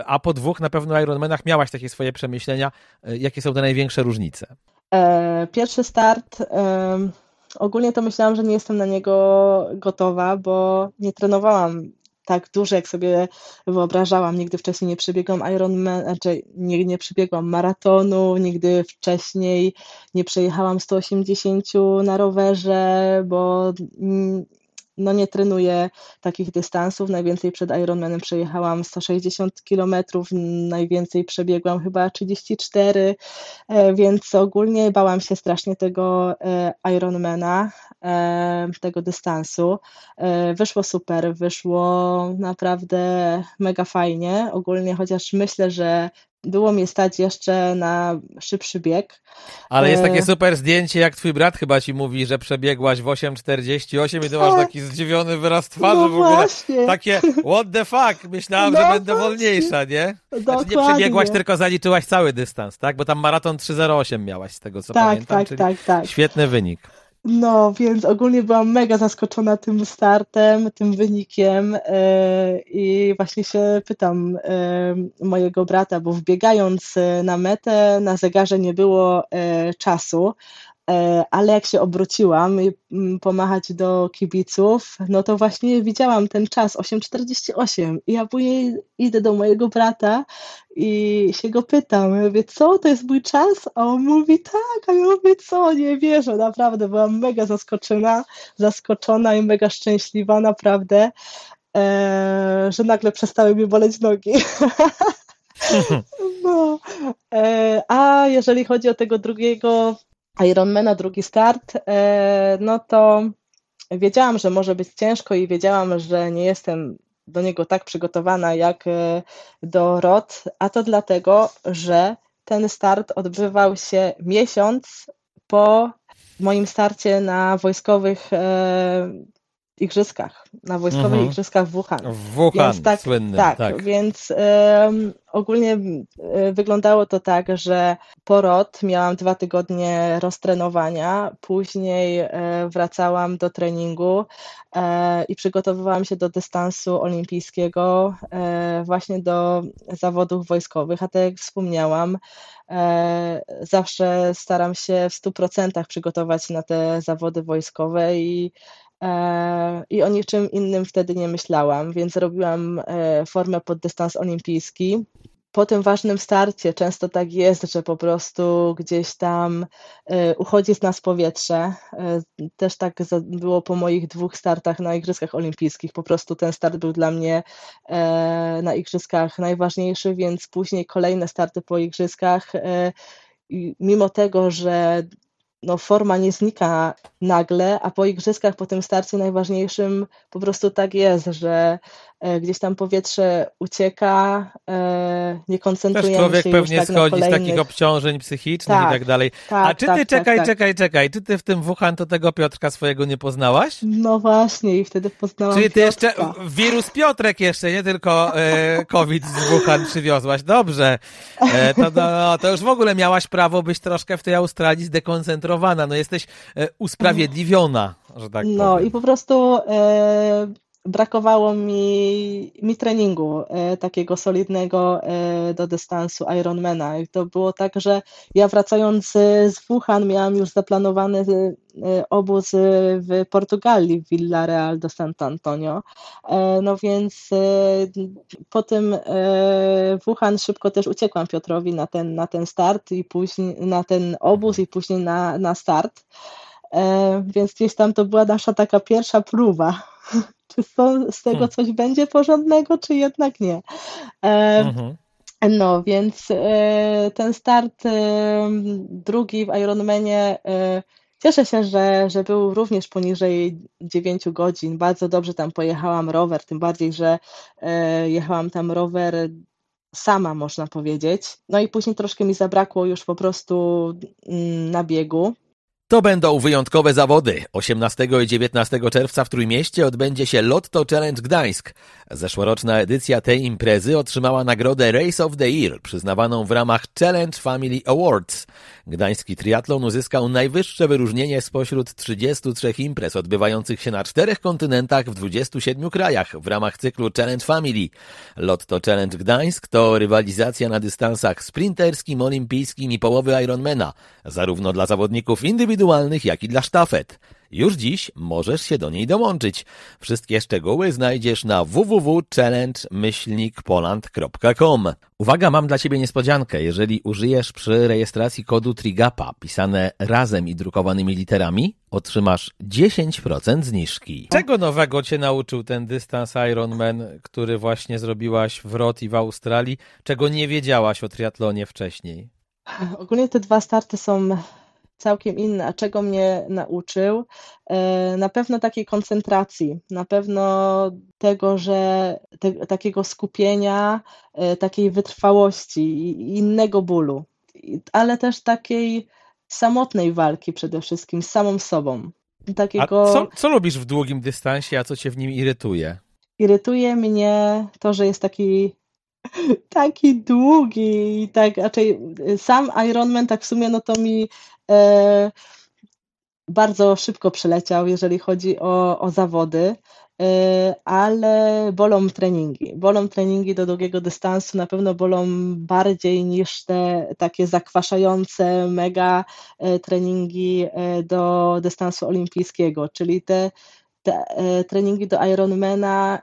a po 2 na pewno Ironmanach miałaś takie swoje przemyślenia, jakie są te największe różnice. Pierwszy start, ogólnie to myślałam, że nie jestem na niego gotowa, bo nie trenowałam tak dużo, jak sobie wyobrażałam. Nigdy wcześniej nie przebiegłam Ironman, znaczy nie przebiegłam maratonu, nigdy wcześniej nie przejechałam 180 na rowerze, bo no nie trenuję takich dystansów. Najwięcej przed Ironmanem przejechałam 160 km, najwięcej przebiegłam chyba 34, więc ogólnie bałam się strasznie tego Ironmana, tego dystansu. Wyszło super, wyszło naprawdę mega fajnie, ogólnie, chociaż myślę, że było mnie stać jeszcze na szybszy bieg. Ale jest takie super zdjęcie, jak twój brat chyba ci mówi, że przebiegłaś w 8:48 i ty masz taki zdziwiony wyraz twarzy, no w ogóle. Właśnie. Takie what the fuck, myślałam, że będę wolniejsza, nie? Znaczy nie przebiegłaś, tylko zaliczyłaś cały dystans, tak? Bo tam maraton 3:08 miałaś, z tego co pamiętam. Tak. Świetny wynik. No, więc ogólnie byłam mega zaskoczona tym startem, tym wynikiem i właśnie się pytam mojego brata, bo wbiegając na metę na zegarze nie było czasu, ale jak się obróciłam i pomachać do kibiców, no to właśnie widziałam ten czas 8:48 i ja później idę do mojego brata i się go pytam, ja mówię, co, to jest mój czas? A on mówi, tak, a ja mówię, co, nie wierzę, naprawdę byłam mega zaskoczona i mega szczęśliwa, naprawdę, że nagle przestały mi boleć nogi. No. A jeżeli chodzi o tego drugiego Ironmana, drugi start, no to wiedziałam, że może być ciężko i wiedziałam, że nie jestem do niego tak przygotowana jak do Roth, a to dlatego, że ten start odbywał się miesiąc po moim starcie na wojskowych igrzyskach, na wojskowych igrzyskach w Wuhan. Więc tak, słynny. Tak. Więc ogólnie wyglądało to tak, że po Roth miałam 2 tygodnie roztrenowania, później wracałam do treningu i przygotowywałam się do dystansu olimpijskiego, właśnie do zawodów wojskowych, a tak jak wspomniałam, zawsze staram się w 100% przygotować na te zawody wojskowe i o niczym innym wtedy nie myślałam, więc robiłam formę pod dystans olimpijski. Po tym ważnym starcie często tak jest, że po prostu gdzieś tam uchodzi z nas powietrze. Też tak było po moich 2 startach na Igrzyskach Olimpijskich. Po prostu ten start był dla mnie na Igrzyskach najważniejszy, więc później kolejne starty po Igrzyskach, mimo tego, że no forma nie znika nagle, a po igrzyskach, po tym starcie najważniejszym po prostu tak jest, że gdzieś tam powietrze ucieka, nie koncentrujemy się już tak na kolejnych. Człowiek pewnie schodzi z takich obciążeń psychicznych i tak dalej. A czy ty, czekaj, czy ty w tym Wuhan to tego Piotrka swojego nie poznałaś? No właśnie, i wtedy poznałam Piotrka. Czyli ty jeszcze, wirus Piotrek jeszcze, nie tylko COVID z Wuhan przywiozłaś. Dobrze, to już w ogóle miałaś prawo być troszkę w tej Australii zdekoncentrowana. No jesteś usprawiedliwiona że tak powiem. No i po prostu brakowało mi treningu takiego solidnego do dystansu Ironmana. I to było tak, że ja wracając z Wuhan miałam już zaplanowany obóz w Portugalii, w Villarreal do Santo Antonio. No więc po tym Wuhan szybko też uciekłam Piotrowi na ten start i później na ten obóz i później na start. Więc gdzieś tam to była nasza taka pierwsza próba. Czy z tego coś będzie porządnego, czy jednak nie. No więc ten start drugi w Ironmanie, cieszę się, że był również poniżej 9 godzin. Bardzo dobrze tam pojechałam rower, tym bardziej, że jechałam tam rower sama, można powiedzieć. No i później troszkę mi zabrakło już po prostu na biegu. To będą wyjątkowe zawody. 18 i 19 czerwca w Trójmieście odbędzie się Lotto Challenge Gdańsk. Zeszłoroczna edycja tej imprezy otrzymała nagrodę Race of the Year, przyznawaną w ramach Challenge Family Awards. Gdański triatlon uzyskał najwyższe wyróżnienie spośród 33 imprez odbywających się na 4 kontynentach w 27 krajach w ramach cyklu Challenge Family. Lotto Challenge Gdańsk to rywalizacja na dystansach sprinterskim, olimpijskim i połowy Ironmana, zarówno dla zawodników indywidualnych, jak i dla sztafet. Już dziś możesz się do niej dołączyć. Wszystkie szczegóły znajdziesz na www.challenge-poland.com. Uwaga, mam dla Ciebie niespodziankę. Jeżeli użyjesz przy rejestracji kodu Trigapa, pisane razem i drukowanymi literami, otrzymasz 10% zniżki. Czego nowego Cię nauczył ten dystans Ironman, który właśnie zrobiłaś w Roth i w Australii? Czego nie wiedziałaś o triatlonie wcześniej? Ogólnie te dwa starty są całkiem inne. A czego mnie nauczył? Na pewno takiej koncentracji, na pewno tego, że takiego skupienia, takiej wytrwałości i innego bólu, ale też takiej samotnej walki przede wszystkim z samą sobą. Takiego... A co lubisz w długim dystansie, a co cię w nim irytuje? Irytuje mnie to, że jest taki długi, tak, raczej sam Ironman tak w sumie, no to mi bardzo szybko przeleciał, jeżeli chodzi o zawody, ale bolą treningi do długiego dystansu, na pewno bolą bardziej niż te takie zakwaszające mega treningi do dystansu olimpijskiego, czyli te treningi do Ironmana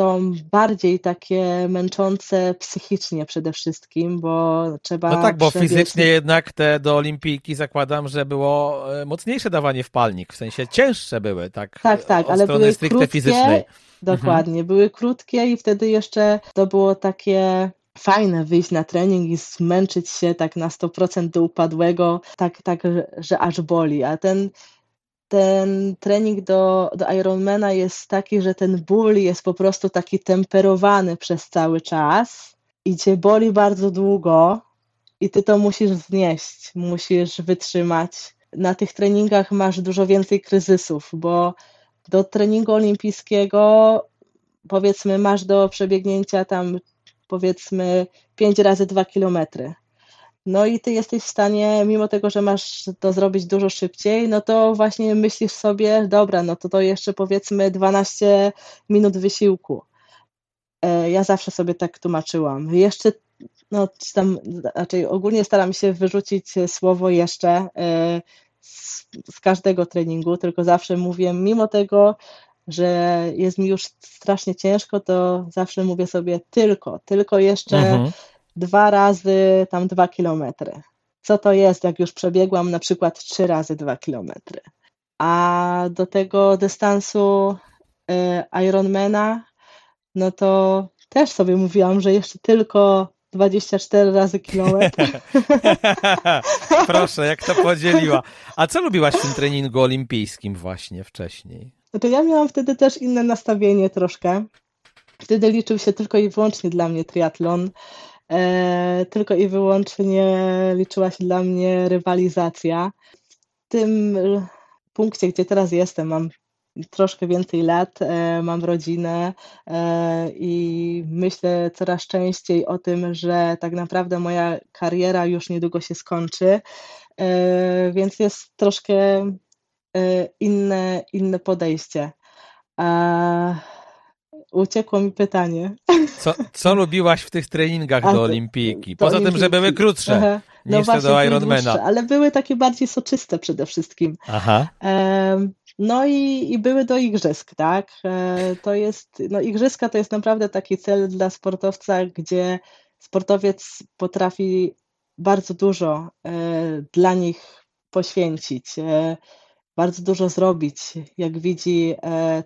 są bardziej takie męczące psychicznie przede wszystkim, bo trzeba... No tak, bo fizycznie jednak te do olimpijki zakładam, że było mocniejsze dawanie w palnik, w sensie cięższe były, tak, ale były stricte krótkie, fizycznej. Dokładnie, były krótkie i wtedy jeszcze to było takie fajne wyjść na trening i zmęczyć się tak na 100% do upadłego, tak, że aż boli, a ten trening do Ironmana jest taki, że ten ból jest po prostu taki temperowany przez cały czas i cię boli bardzo długo i ty to musisz znieść, musisz wytrzymać. Na tych treningach masz dużo więcej kryzysów, bo do treningu olimpijskiego powiedzmy masz do przebiegnięcia tam powiedzmy 5 razy 2 kilometry. No i ty jesteś w stanie, mimo tego, że masz to zrobić dużo szybciej, no to właśnie myślisz sobie, dobra, no to jeszcze powiedzmy 12 minut wysiłku. Ja zawsze sobie tak tłumaczyłam. Jeszcze, no tam, raczej ogólnie staram się wyrzucić słowo jeszcze z każdego treningu, tylko zawsze mówię, mimo tego, że jest mi już strasznie ciężko, to zawsze mówię sobie tylko jeszcze... Mhm. 2 razy tam 2 kilometry. Co to jest, jak już przebiegłam na przykład 3 razy 2 kilometry. A do tego dystansu Ironmana, no to też sobie mówiłam, że jeszcze tylko 24 razy kilometr. Proszę, jak to podzieliła. A co lubiłaś w tym treningu olimpijskim właśnie wcześniej? Znaczy ja miałam wtedy też inne nastawienie troszkę. Wtedy liczył się tylko i wyłącznie dla mnie triatlon. Tylko i wyłącznie liczyła się dla mnie rywalizacja. W tym punkcie, gdzie teraz jestem, mam troszkę więcej lat, mam rodzinę i myślę coraz częściej o tym, że tak naprawdę moja kariera już niedługo się skończy, więc jest troszkę inne podejście. Uciekło mi pytanie. Co lubiłaś w tych treningach do olimpijki? Poza tym, że były krótsze niż te do Ironmana. Ale były takie bardziej soczyste przede wszystkim. Aha. No i były do igrzysk, tak? Igrzyska to jest naprawdę taki cel dla sportowca, gdzie sportowiec potrafi bardzo dużo dla nich poświęcić, bardzo dużo zrobić, jak widzi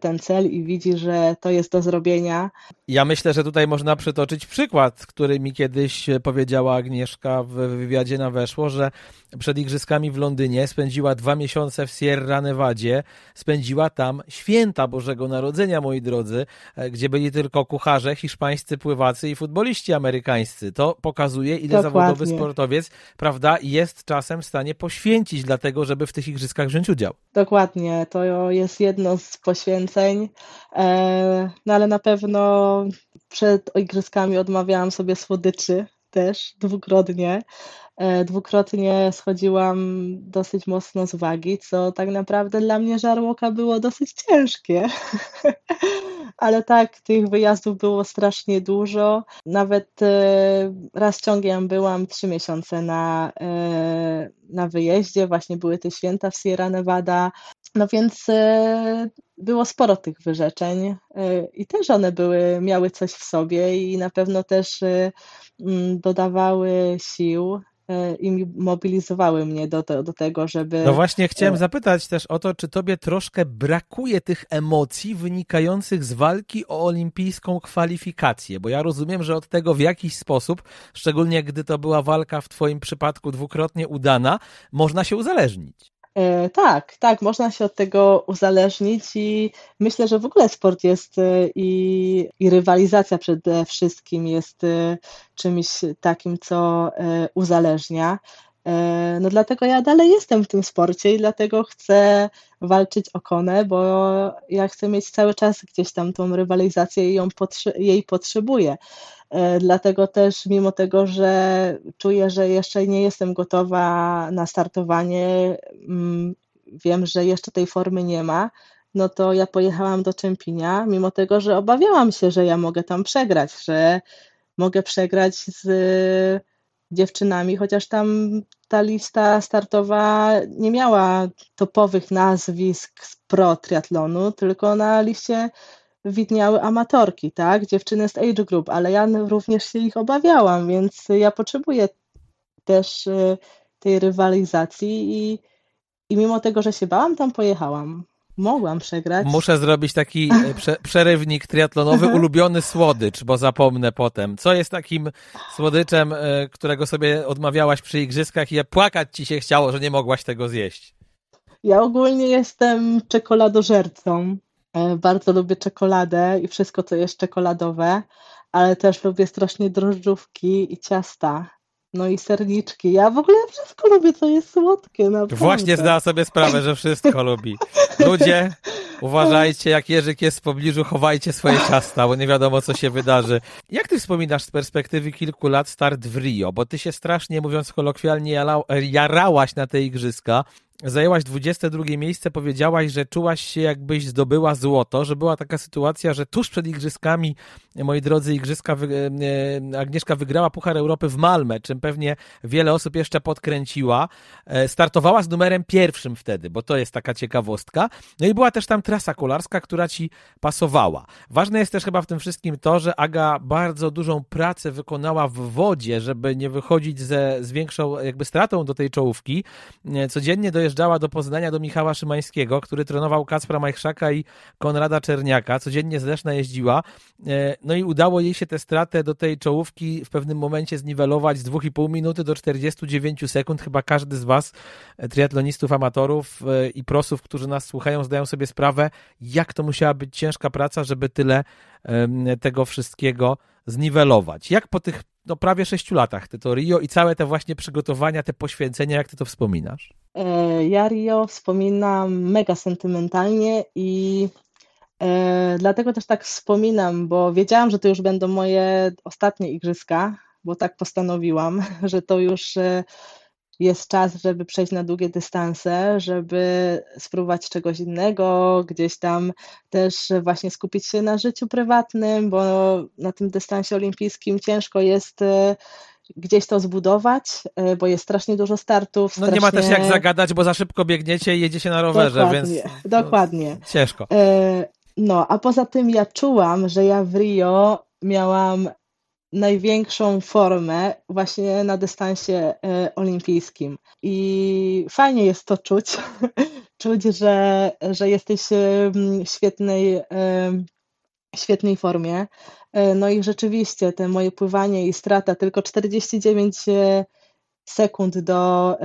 ten cel i widzi, że to jest do zrobienia. Ja myślę, że tutaj można przytoczyć przykład, który mi kiedyś powiedziała Agnieszka w wywiadzie na Weszło, że przed igrzyskami w Londynie spędziła 2 miesiące w Sierra Nevadzie, spędziła tam święta Bożego Narodzenia, moi drodzy, gdzie byli tylko kucharze, hiszpańscy pływacy i futboliści amerykańscy. To pokazuje, ile zawodowy sportowiec, prawda, jest czasem w stanie poświęcić dlatego, żeby w tych igrzyskach wziąć udział. Dokładnie, to jest jedno z poświęceń, no ale na pewno przed igrzyskami odmawiałam sobie słodyczy też dwukrotnie. Dwukrotnie schodziłam dosyć mocno z wagi, co tak naprawdę dla mnie żarłoka było dosyć ciężkie. Ale tak, tych wyjazdów było strasznie dużo. Nawet raz ciągiem byłam 3 miesiące na wyjeździe. Właśnie były te święta w Sierra Nevada. No więc było sporo tych wyrzeczeń i też one miały coś w sobie i na pewno też dodawały sił i mobilizowały mnie do tego, żeby... No właśnie chciałem zapytać też o to, czy tobie troszkę brakuje tych emocji wynikających z walki o olimpijską kwalifikację, bo ja rozumiem, że od tego w jakiś sposób, szczególnie gdy to była walka w twoim przypadku dwukrotnie udana, można się uzależnić. Tak, można się od tego uzależnić i myślę, że w ogóle sport jest i rywalizacja przede wszystkim jest czymś takim, co uzależnia. No dlatego ja dalej jestem w tym sporcie i dlatego chcę walczyć o konę, bo ja chcę mieć cały czas gdzieś tam tą rywalizację i jej potrzebuję. Dlatego też mimo tego, że czuję, że jeszcze nie jestem gotowa na startowanie, wiem, że jeszcze tej formy nie ma, no to ja pojechałam do Czempinia, mimo tego, że obawiałam się, że ja mogę tam przegrać, że mogę przegrać z dziewczynami, chociaż tam ta lista startowa nie miała topowych nazwisk z pro triatlonu, tylko na liście widniały amatorki, tak? Dziewczyny z age group, ale ja również się ich obawiałam, więc ja potrzebuję też tej rywalizacji i mimo tego, że się bałam, tam pojechałam. Mogłam przegrać. Muszę zrobić taki przerywnik triatlonowy, ulubiony słodycz, bo zapomnę potem. Co jest takim słodyczem, którego sobie odmawiałaś przy igrzyskach i płakać ci się chciało, że nie mogłaś tego zjeść? Ja ogólnie jestem czekoladożercą. Bardzo lubię czekoladę i wszystko, co jest czekoladowe, ale też lubię strasznie drożdżówki i ciasta. No i serniczki. Ja w ogóle wszystko lubię, co jest słodkie. Naprawdę. Właśnie zdała sobie sprawę, że wszystko lubi. Ludzie, uważajcie, jak Jerzyk jest w pobliżu, chowajcie swoje ciasta, bo nie wiadomo, co się wydarzy. Jak ty wspominasz z perspektywy kilku lat start w Rio? Bo ty się strasznie, mówiąc kolokwialnie, jarałaś na te igrzyska. Zajęłaś 22 miejsce, powiedziałaś, że czułaś się, jakbyś zdobyła złoto, że była taka sytuacja, że tuż przed igrzyskami, moi drodzy, Agnieszka wygrała Puchar Europy w Malmę, czym pewnie wiele osób jeszcze podkręciła. Startowała z numerem 1 wtedy, bo to jest taka ciekawostka. No i była też tam trasa kolarska, która ci pasowała. Ważne jest też chyba w tym wszystkim to, że Aga bardzo dużą pracę wykonała w wodzie, żeby nie wychodzić z większą jakby stratą do tej czołówki. Codziennie dojeżdżała do Poznania do Michała Szymańskiego, który trenował Kacpra Majchrzaka i Konrada Czerniaka. Codziennie z Leszna jeździła. No i udało jej się tę stratę do tej czołówki w pewnym momencie zniwelować z 2,5 minuty do 49 sekund. Chyba każdy z was, triatlonistów, amatorów i prosów, którzy nas słuchają, zdają sobie sprawę, jak to musiała być ciężka praca, żeby tyle tego wszystkiego zniwelować. Jak po tych prawie 6 latach ty to Rio i całe te właśnie przygotowania, te poświęcenia, jak ty to wspominasz? Ja Rio wspominam mega sentymentalnie i dlatego też tak wspominam, bo wiedziałam, że to już będą moje ostatnie igrzyska, bo tak postanowiłam, że to już jest czas, żeby przejść na długie dystanse, żeby spróbować czegoś innego, gdzieś tam też właśnie skupić się na życiu prywatnym, bo na tym dystansie olimpijskim ciężko jest gdzieś to zbudować, bo jest strasznie dużo startów. Strasznie... No nie ma też jak zagadać, bo za szybko biegniecie i jedzie się na rowerze, dokładnie. Ciężko. No, a poza tym ja czułam, że ja w Rio miałam największą formę właśnie na dystansie olimpijskim. I fajnie jest to czuć, że jesteś w świetnej formie. No i rzeczywiście te moje pływanie i strata, tylko 49 sekund do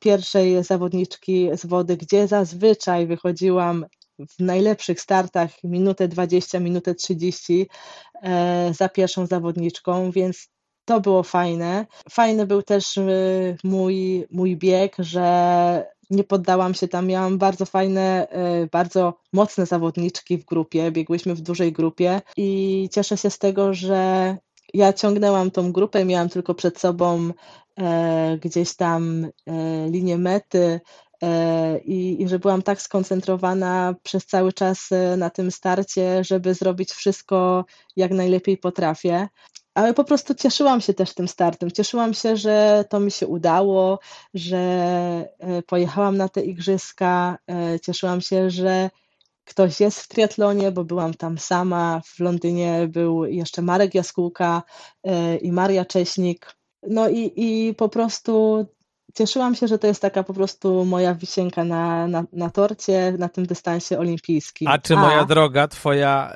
pierwszej zawodniczki z wody, gdzie zazwyczaj wychodziłam w najlepszych startach minutę 20, minutę 30 za pierwszą zawodniczką, więc to było fajne. Fajny był też mój bieg, że nie poddałam się tam, miałam bardzo fajne, bardzo mocne zawodniczki w grupie, biegłyśmy w dużej grupie i cieszę się z tego, że ja ciągnęłam tą grupę, miałam tylko przed sobą gdzieś tam linię mety, i że byłam tak skoncentrowana przez cały czas na tym starcie, żeby zrobić wszystko jak najlepiej potrafię, ale po prostu cieszyłam się też tym startem, cieszyłam się, że to mi się udało, że pojechałam na te igrzyska, cieszyłam się, że ktoś jest w triatlonie, bo byłam tam sama, w Londynie był jeszcze Marek Jaskółka i Maria Cześnik, no i po prostu... Cieszyłam się, że to jest taka po prostu moja wisienka na torcie, na tym dystansie olimpijskim. A czy moja droga, twoja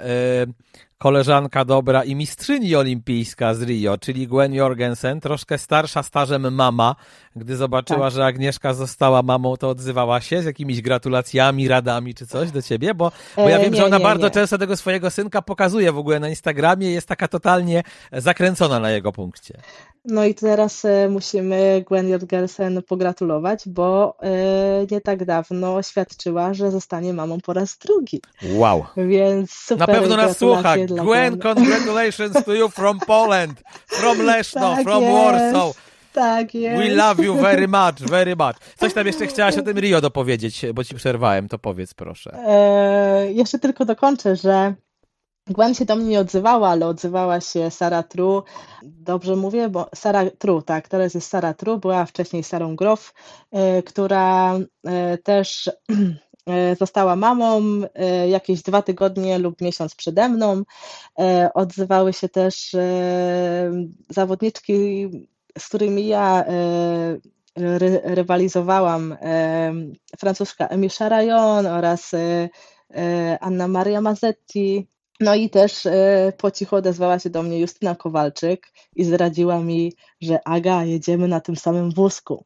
koleżanka dobra i mistrzyni olimpijska z Rio, czyli Gwen Jorgensen, troszkę starsza stażem mama, gdy zobaczyła, że Agnieszka została mamą, to odzywała się z jakimiś gratulacjami, radami czy coś do ciebie? Bo ja wiem, że ona bardzo często tego swojego synka pokazuje w ogóle na Instagramie, jest taka totalnie zakręcona na jego punkcie. No i teraz musimy Gwen Jorgensen pogratulować, bo nie tak dawno oświadczyła, że zostanie mamą po raz drugi. Wow. Więc super. Na pewno nas słucha. Gwen, congratulations to you from Poland, from Leszno, tak from Warsaw. Tak jest. We love you very much, very much. Coś tam jeszcze chciałaś o tym Rio dopowiedzieć, bo ci przerwałem, to powiedz proszę. Jeszcze tylko dokończę, że Gwen się do mnie nie odzywała, ale odzywała się Sarah True. Dobrze mówię, bo Sarah True, tak, teraz jest Sarah True, była wcześniej Sarą Grof, która też została mamą jakieś 2 tygodnie lub miesiąc przede mną. Odzywały się też zawodniczki, z którymi ja rywalizowałam, francuska Emi Charayon oraz Anna Maria Mazzetti. No i też po cichu odezwała się do mnie Justyna Kowalczyk i zdradziła mi, że Aga, jedziemy na tym samym wózku.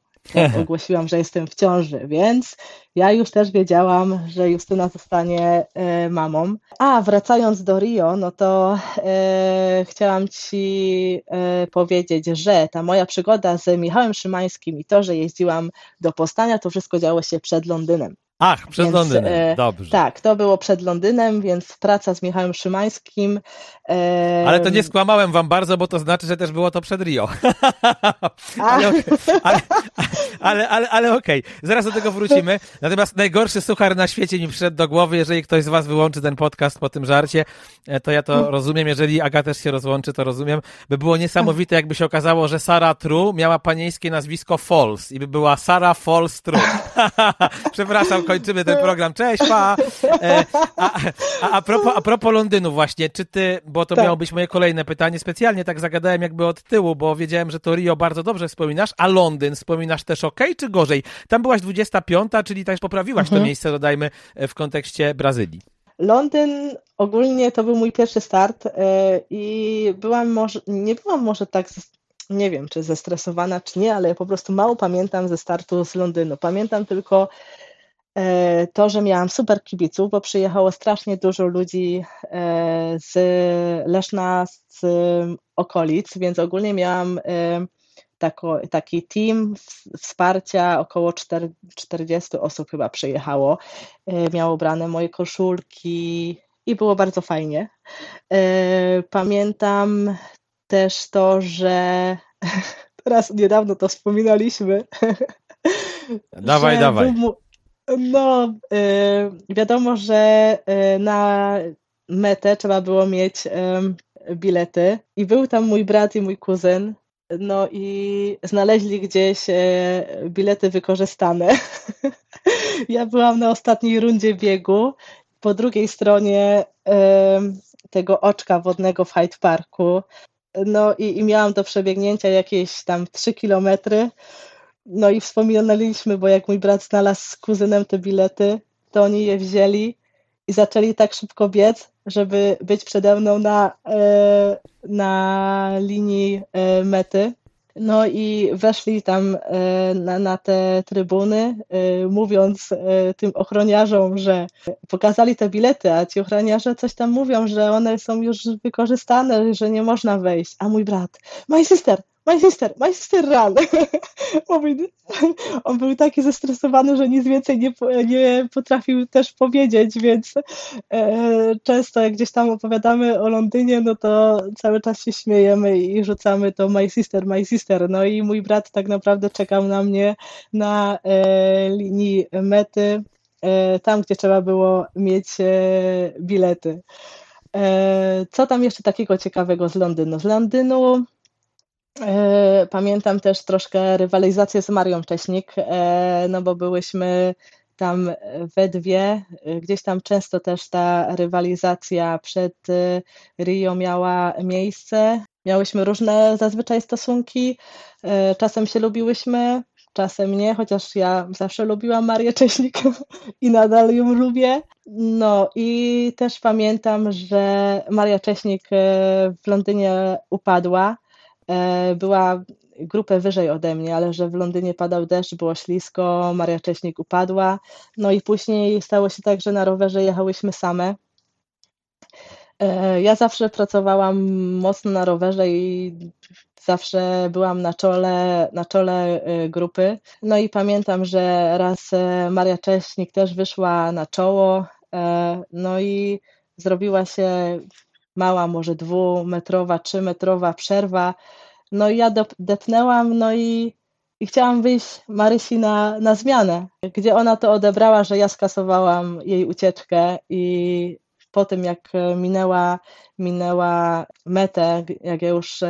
Ogłosiłam, że jestem w ciąży, więc ja już też wiedziałam, że Justyna zostanie mamą. A wracając do Rio, no to chciałam ci powiedzieć, że ta moja przygoda z Michałem Szymańskim i to, że jeździłam do Poznania, to wszystko działo się przed Londynem. Ach, przed Londynem, dobrze. Tak, to było przed Londynem, więc praca z Michałem Szymańskim. Ale to nie skłamałem wam bardzo, bo to znaczy, że też było to przed Rio. Ale okej, zaraz do tego wrócimy. Natomiast najgorszy suchar na świecie mi przyszedł do głowy, jeżeli ktoś z was wyłączy ten podcast po tym żarcie, to ja to rozumiem, jeżeli Aga też się rozłączy, to rozumiem. By było niesamowite, jakby się okazało, że Sarah True miała panieńskie nazwisko Falls i by była Sarah Falls True. Przepraszam, kończymy ten program. Cześć, pa! A propos Londynu właśnie, czy ty, bo to miało być moje kolejne pytanie, specjalnie tak zagadałem jakby od tyłu, bo wiedziałem, że to Rio bardzo dobrze wspominasz, a Londyn wspominasz też okej, czy gorzej? Tam byłaś 25, czyli też poprawiłaś to miejsce, dodajmy, w kontekście Brazylii. Londyn ogólnie to był mój pierwszy start i nie byłam może tak... Nie wiem, czy zestresowana, czy nie, ale po prostu mało pamiętam ze startu z Londynu. Pamiętam tylko to, że miałam super kibiców, bo przyjechało strasznie dużo ludzi z Leszna, z okolic, więc ogólnie miałam taki team wsparcia, około 40 osób chyba przyjechało. Miało ubrane moje koszulki i było bardzo fajnie. Pamiętam też to, że raz niedawno to wspominaliśmy. Dawaj, dawaj. No, wiadomo, że na metę trzeba było mieć bilety i był tam mój brat i mój kuzyn, no i znaleźli gdzieś bilety wykorzystane. Ja byłam na ostatniej rundzie biegu, po drugiej stronie tego oczka wodnego w Hyde Parku, no i miałam do przebiegnięcia jakieś tam 3 kilometry, no i wspominaliśmy, bo jak mój brat znalazł z kuzynem te bilety, to oni je wzięli i zaczęli tak szybko biec, żeby być przede mną na linii mety. No i weszli tam na te trybuny, mówiąc tym ochroniarzom, że pokazali te bilety, a ci ochroniarze coś tam mówią, że one są już wykorzystane, że nie można wejść. A mój brat, my sister run. On był taki zestresowany, że nic więcej nie potrafił też powiedzieć, więc często jak gdzieś tam opowiadamy o Londynie, no to cały czas się śmiejemy i rzucamy to my sister. No i mój brat tak naprawdę czekał na mnie na linii mety, tam gdzie trzeba było mieć bilety. Co tam jeszcze takiego ciekawego z Londynu? Z Londynu pamiętam też troszkę rywalizację z Marią Cześnik, no bo byłyśmy tam we dwie, gdzieś tam często też ta rywalizacja przed Rio miała miejsce, miałyśmy różne zazwyczaj stosunki, czasem się lubiłyśmy, czasem nie, chociaż ja zawsze lubiłam Marię Cześnik i nadal ją lubię. No i też pamiętam, że Maria Cześnik w Londynie upadła. Była grupę wyżej ode mnie, ale że w Londynie padał deszcz, było ślisko, Maria Cześnik upadła. No i później stało się tak, że na rowerze jechałyśmy same. Ja zawsze pracowałam mocno na rowerze i zawsze byłam na czole grupy. No i pamiętam, że raz Maria Cześnik też wyszła na czoło, no i zrobiła się mała, może 2-metrowa, 3-metrowa przerwa. No i ja depnęłam, no i chciałam wyjść Marysi na zmianę, gdzie ona to odebrała, że ja skasowałam jej ucieczkę i po tym jak minęła metę, jak ja już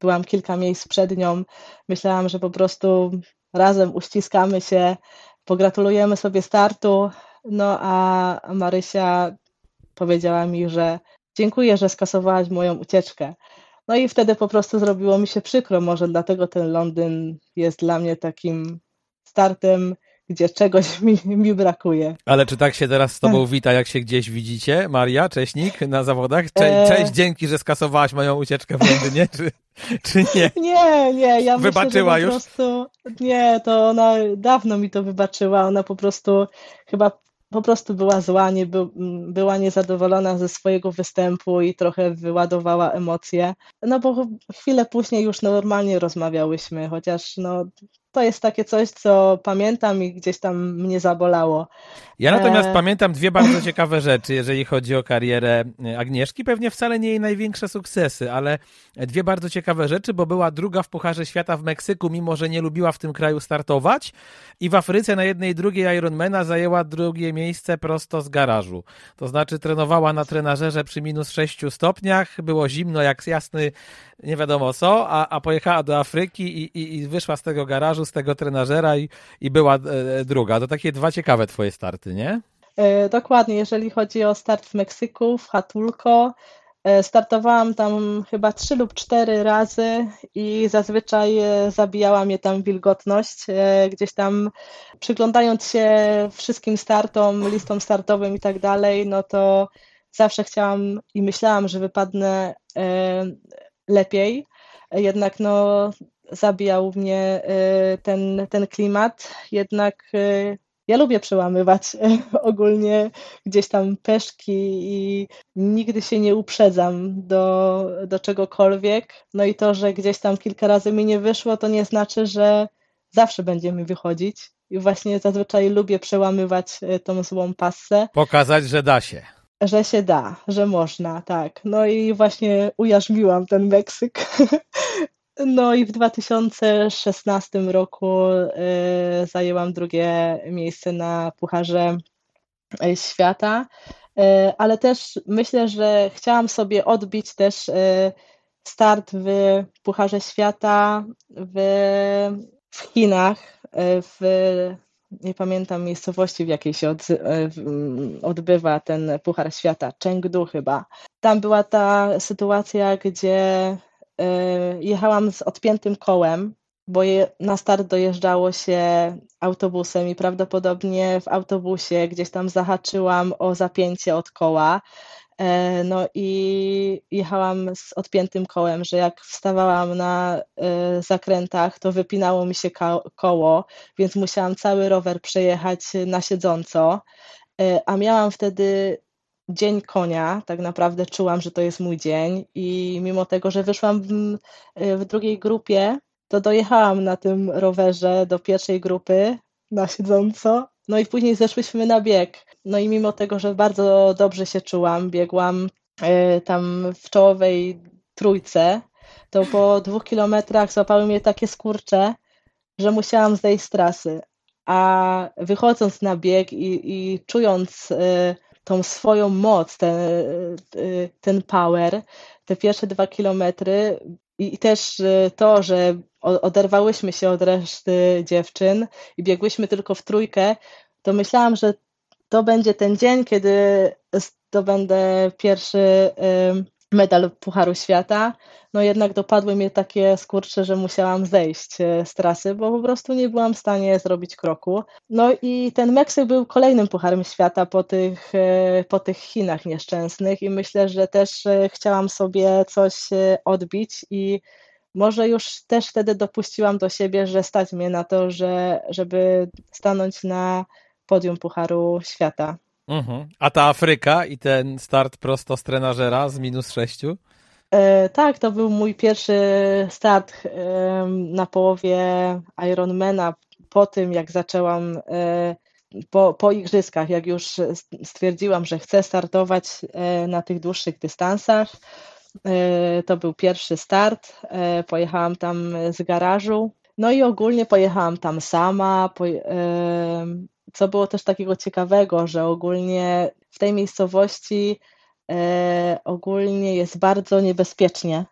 byłam kilka miejsc przed nią, myślałam, że po prostu razem uściskamy się, pogratulujemy sobie startu, no a Marysia powiedziała mi, że dziękuję, że skasowałaś moją ucieczkę. No i wtedy po prostu zrobiło mi się przykro, może dlatego ten Londyn jest dla mnie takim startem, gdzie czegoś mi brakuje. Ale czy tak się teraz z tobą wita, jak się gdzieś widzicie? Maria Cześnik na zawodach? Cześć, dzięki, że skasowałaś moją ucieczkę w Londynie, czy nie? Nie, ja wybaczyła myślę, że już? Po prostu nie, to ona dawno mi to wybaczyła, ona po prostu chyba była zła, była niezadowolona ze swojego występu i trochę wyładowała emocje. No bo chwilę później już normalnie rozmawiałyśmy, chociaż no, to jest takie coś, co pamiętam i gdzieś tam mnie zabolało. Ja natomiast pamiętam dwie bardzo ciekawe rzeczy, jeżeli chodzi o karierę Agnieszki. Pewnie wcale nie jej największe sukcesy, ale dwie bardzo ciekawe rzeczy, bo była druga w Pucharze Świata w Meksyku, mimo że nie lubiła w tym kraju startować, i w Afryce na jednej i drugiej Ironmana zajęła drugie miejsce prosto z garażu. To znaczy trenowała na trenażerze przy -6 stopniach, było zimno jak jasny nie wiadomo co, a pojechała do Afryki i wyszła z tego garażu, z tego trenażera i była druga. To takie dwa ciekawe twoje starty, nie? Dokładnie, jeżeli chodzi o start w Meksyku, w Hatulco, startowałam tam chyba 3 lub 4 razy i zazwyczaj zabijała mnie tam wilgotność. Gdzieś tam przyglądając się wszystkim startom, listom startowym i tak dalej, no to zawsze chciałam i myślałam, że wypadnę lepiej, jednak no zabijał mnie ten klimat, jednak ja lubię przełamywać ogólnie gdzieś tam peszki i nigdy się nie uprzedzam do czegokolwiek, no i to, że gdzieś tam kilka razy mi nie wyszło, to nie znaczy, że zawsze będzie mi wychodzić i właśnie zazwyczaj lubię przełamywać tą złą passę. Pokazać, że da się. Że się da, że można, tak. No i właśnie ujarzmiłam ten Meksyk No i w 2016 roku zajęłam drugie miejsce na Pucharze Świata, ale też myślę, że chciałam sobie odbić też start w Pucharze Świata w Chinach, nie pamiętam miejscowości, w jakiej się odbywa ten Puchar Świata, Chengdu chyba. Tam była ta sytuacja, gdzie jechałam z odpiętym kołem, bo na start dojeżdżało się autobusem i prawdopodobnie w autobusie gdzieś tam zahaczyłam o zapięcie od koła. No i jechałam z odpiętym kołem, że jak wstawałam na zakrętach, to wypinało mi się koło, więc musiałam cały rower przejechać na siedząco, a miałam wtedy dzień konia, tak naprawdę czułam, że to jest mój dzień i mimo tego, że wyszłam w drugiej grupie, to dojechałam na tym rowerze do pierwszej grupy na siedząco, no i później zeszłyśmy na bieg. No i mimo tego, że bardzo dobrze się czułam, biegłam tam w czołowej trójce, to po 2 kilometrach złapały mnie takie skurcze, że musiałam zejść z trasy. A wychodząc na bieg i czując tą swoją moc, ten power, te pierwsze 2 kilometry i też to, że oderwałyśmy się od reszty dziewczyn i biegłyśmy tylko w trójkę, to myślałam, że to będzie ten dzień, kiedy zdobędę pierwszy medal Pucharu Świata. No jednak dopadły mnie takie skurcze, że musiałam zejść z trasy, bo po prostu nie byłam w stanie zrobić kroku. No i ten Meksyk był kolejnym Pucharem Świata po tych Chinach nieszczęsnych i myślę, że też chciałam sobie coś odbić i może już też wtedy dopuściłam do siebie, że stać mnie na to, żeby stanąć na podium Pucharu Świata. A ta Afryka i ten start prosto z trenażera z -6? Tak, to był mój pierwszy start na połowie Ironmana po tym, jak zaczęłam po igrzyskach, jak już stwierdziłam, że chcę startować na tych dłuższych dystansach. To był pierwszy start, pojechałam tam z garażu, no i ogólnie pojechałam tam sama, co było też takiego ciekawego, że ogólnie w tej miejscowości ogólnie jest bardzo niebezpiecznie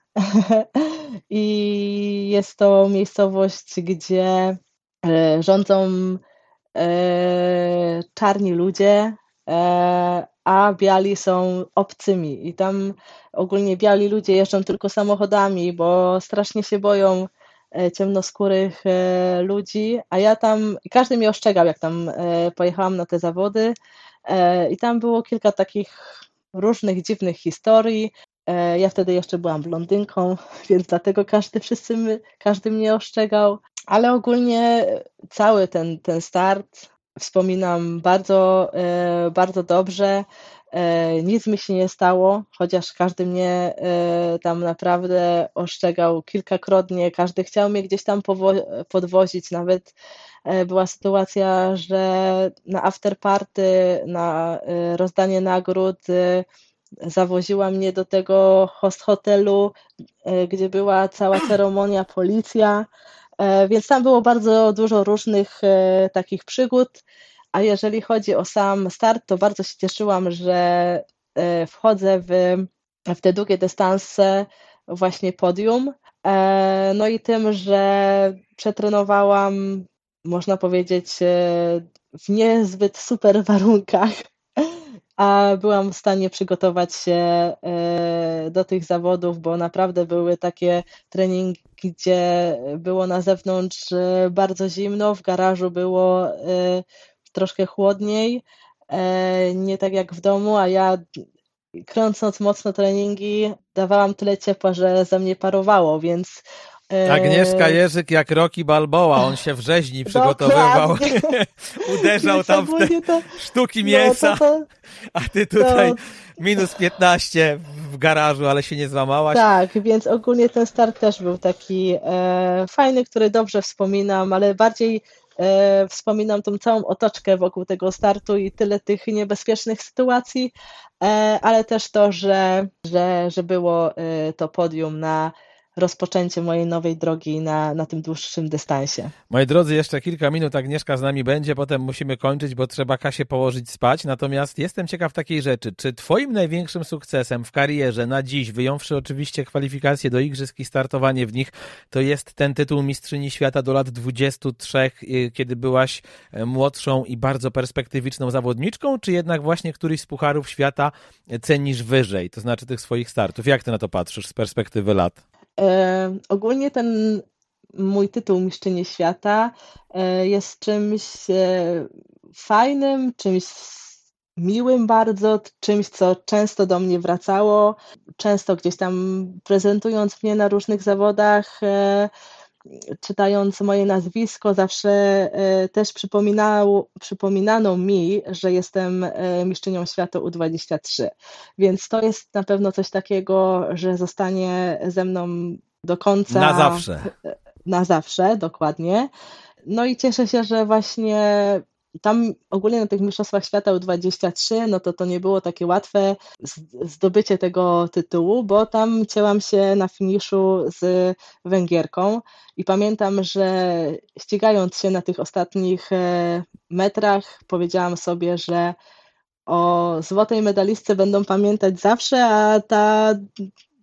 i jest to miejscowość, gdzie rządzą czarni ludzie, a biali są obcymi i tam ogólnie biali ludzie jeżdżą tylko samochodami, bo strasznie się boją ciemnoskórych ludzi, a ja tam, każdy mnie ostrzegał, jak tam pojechałam na te zawody i tam było kilka takich różnych dziwnych historii. Ja wtedy jeszcze byłam blondynką, więc dlatego każdy mnie ostrzegał, ale ogólnie cały ten start wspominam bardzo, bardzo dobrze. Nic mi się nie stało, chociaż każdy mnie tam naprawdę ostrzegał kilkakrotnie, każdy chciał mnie gdzieś tam podwozić, nawet była sytuacja, że na afterparty, na rozdanie nagród zawoziła mnie do tego host hotelu, gdzie była cała ceremonia, policja, więc tam było bardzo dużo różnych takich przygód. A jeżeli chodzi o sam start, to bardzo się cieszyłam, że wchodzę w te długie dystanse właśnie podium. No i tym, że przetrenowałam, można powiedzieć, w niezbyt super warunkach, a byłam w stanie przygotować się do tych zawodów, bo naprawdę były takie treningi, gdzie było na zewnątrz bardzo zimno, w garażu było troszkę chłodniej, nie tak jak w domu, a ja kręcąc mocno treningi dawałam tyle ciepła, że ze mnie parowało, więc... Agnieszka Jerzyk jak Rocky Balboa, on się w rzeźni przygotowywał, uderzał tam w te sztuki mięsa, a ty tutaj -15 w garażu, ale się nie złamałaś. Tak, więc ogólnie ten start też był taki fajny, który dobrze wspominam, ale bardziej wspominam tą całą otoczkę wokół tego startu i tyle tych niebezpiecznych sytuacji, ale też to, że było to podium na rozpoczęcie mojej nowej drogi na tym dłuższym dystansie. Moi drodzy, jeszcze kilka minut Agnieszka z nami będzie, potem musimy kończyć, bo trzeba Kasię położyć spać. Natomiast jestem ciekaw takiej rzeczy, czy twoim największym sukcesem w karierze na dziś, wyjąwszy oczywiście kwalifikacje do igrzysk i startowanie w nich, to jest ten tytuł mistrzyni świata do lat 23, kiedy byłaś młodszą i bardzo perspektywiczną zawodniczką, czy jednak właśnie któryś z pucharów świata cenisz wyżej, to znaczy tych swoich startów? Jak ty na to patrzysz z perspektywy lat? Ogólnie ten mój tytuł mistrzyni świata jest czymś fajnym, czymś miłym bardzo, czymś, co często do mnie wracało. Często gdzieś tam prezentując mnie na różnych zawodach, czytając moje nazwisko, zawsze też przypominano mi, że jestem mistrzynią świata U23, więc to jest na pewno coś takiego, że zostanie ze mną do końca. Na zawsze. Na zawsze, dokładnie. No i cieszę się, że właśnie tam ogólnie na tych mistrzostwach świata U23, no to nie było takie łatwe zdobycie tego tytułu, bo tam cięłam się na finiszu z Węgierką i pamiętam, że ścigając się na tych ostatnich metrach powiedziałam sobie, że o złotej medalistce będą pamiętać zawsze, a ta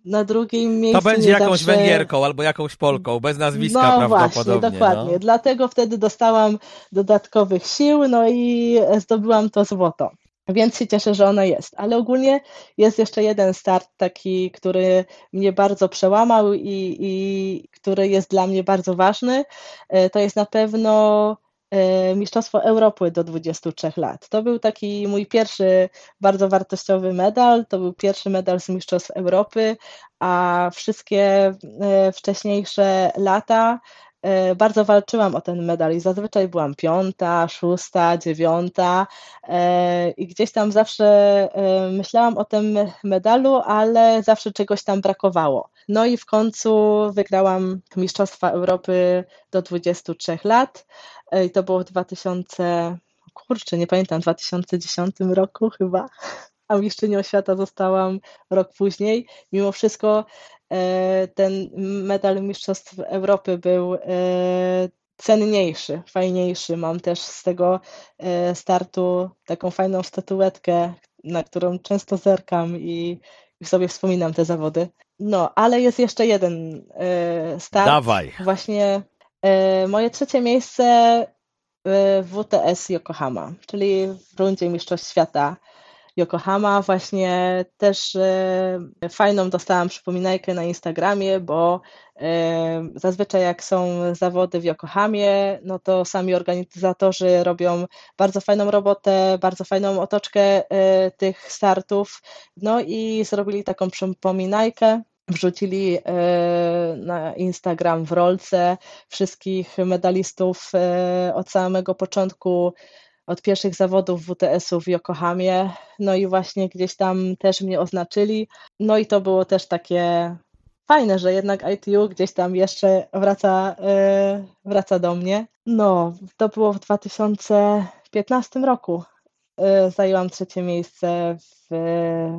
na drugim miejscu to będzie jakąś zawsze Węgierką albo jakąś Polką, bez nazwiska no prawdopodobnie. Właśnie, dokładnie. No. Dlatego wtedy dostałam dodatkowych sił, no i zdobyłam to złoto. Więc się cieszę, że ona jest. Ale ogólnie jest jeszcze jeden start taki, który mnie bardzo przełamał i który jest dla mnie bardzo ważny. To jest na pewno Mistrzostwo Europy do 23 lat. To był taki mój pierwszy bardzo wartościowy medal, to był pierwszy medal z Mistrzostw Europy, a wszystkie wcześniejsze lata bardzo walczyłam o ten medal i zazwyczaj byłam 5., 6., 9. I gdzieś tam zawsze myślałam o tym medalu, ale zawsze czegoś tam brakowało. No i w końcu wygrałam Mistrzostwa Europy do 23 lat i to było w 2010 roku chyba, a mistrzynią świata zostałam rok później. Mimo wszystko ten medal Mistrzostw Europy był cenniejszy, fajniejszy. Mam też z tego startu taką fajną statuetkę, na którą często zerkam i sobie wspominam te zawody. No, ale jest jeszcze jeden start. Dawaj. Właśnie moje trzecie miejsce w WTS Yokohama, czyli w rundzie Mistrzostw Świata Yokohama. Właśnie też fajną dostałam przypominajkę na Instagramie, bo zazwyczaj jak są zawody w Yokohamie, no to sami organizatorzy robią bardzo fajną robotę, bardzo fajną otoczkę tych startów, no i zrobili taką przypominajkę. Wrzucili na Instagram w rolce wszystkich medalistów od samego początku, od pierwszych zawodów WTS-u w Yokohamie. No i właśnie gdzieś tam też mnie oznaczyli. No i to było też takie fajne, że jednak ITU gdzieś tam jeszcze wraca do mnie. No, to było w 2015 roku. Zajęłam trzecie miejsce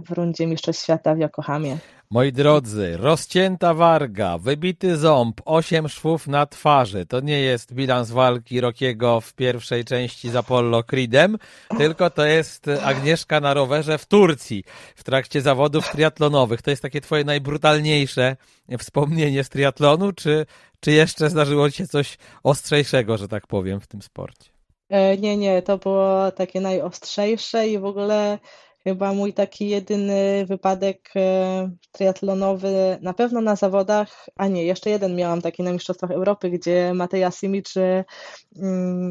w rundzie Mistrzostw Świata w Yokohamie. Moi drodzy, rozcięta warga, wybity ząb, 8 szwów na twarzy. To nie jest bilans walki Rockiego w pierwszej części z Apollo Creedem, tylko to jest Agnieszka na rowerze w Turcji w trakcie zawodów triatlonowych. To jest takie twoje najbrutalniejsze wspomnienie z triatlonu, czy jeszcze zdarzyło ci się coś ostrzejszego, że tak powiem, w tym sporcie? Nie, to było takie najostrzejsze i w ogóle chyba mój taki jedyny wypadek triatlonowy, na pewno na zawodach, a nie, jeszcze jeden miałam taki na Mistrzostwach Europy, gdzie Mateja Simic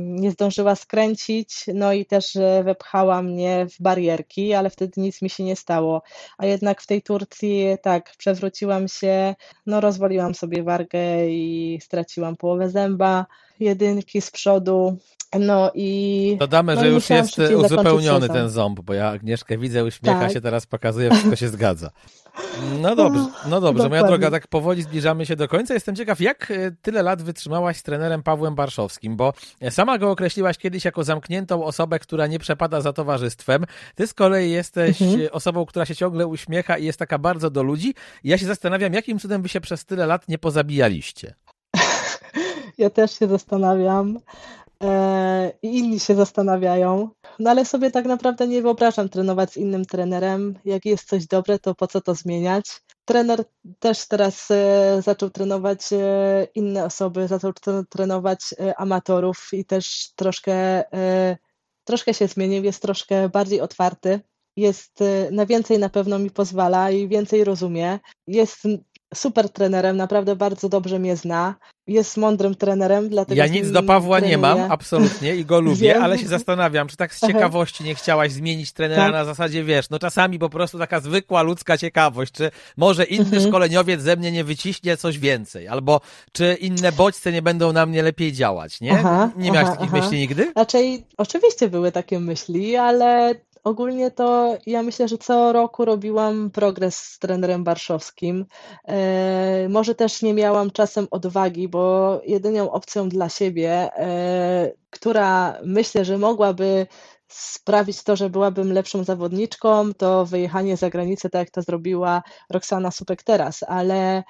nie zdążyła skręcić, no i też wepchała mnie w barierki, ale wtedy nic mi się nie stało. A jednak w tej Turcji tak, przewróciłam się, no rozwaliłam sobie wargę i straciłam połowę zęba, jedynki z przodu. No i dodamy, że już jest uzupełniony ten ząb, bo ja Agnieszkę widzę, uśmiecha się, teraz pokazuje, wszystko się zgadza. No dobrze, moja droga, tak powoli zbliżamy się do końca. Jestem ciekaw, jak tyle lat wytrzymałaś z trenerem Pawłem Barszowskim, bo sama go określiłaś kiedyś jako zamkniętą osobę, która nie przepada za towarzystwem. Ty z kolei jesteś osobą, która się ciągle uśmiecha i jest taka bardzo do ludzi. Ja się zastanawiam, jakim cudem by się przez tyle lat nie pozabijaliście. Ja też się zastanawiam i inni się zastanawiają, no ale sobie tak naprawdę nie wyobrażam trenować z innym trenerem. Jak jest coś dobre, to po co to zmieniać? Trener też teraz zaczął trenować inne osoby, zaczął trenować amatorów i też troszkę się zmienił, jest troszkę bardziej otwarty, jest na więcej na pewno mi pozwala i więcej rozumie, jest super trenerem, naprawdę bardzo dobrze mnie zna. Jest mądrym trenerem. Dlatego ja nic do Pawła trenuję. Nie mam, absolutnie, i go lubię, ale się zastanawiam, czy tak z ciekawości nie chciałaś zmienić trenera na zasadzie, wiesz, no czasami po prostu taka zwykła ludzka ciekawość, czy może inny szkoleniowiec ze mnie nie wyciśnie coś więcej, albo czy inne bodźce nie będą na mnie lepiej działać, nie? Nie miałaś takich myśli nigdy? Raczej oczywiście były takie myśli, ale ogólnie to ja myślę, że co roku robiłam progres z trenerem Barszowskim. Może też nie miałam czasem odwagi, bo jedyną opcją dla siebie, która myślę, że mogłaby sprawić to, że byłabym lepszą zawodniczką, to wyjechanie za granicę, tak jak to zrobiła Roksana Słupek teraz, ale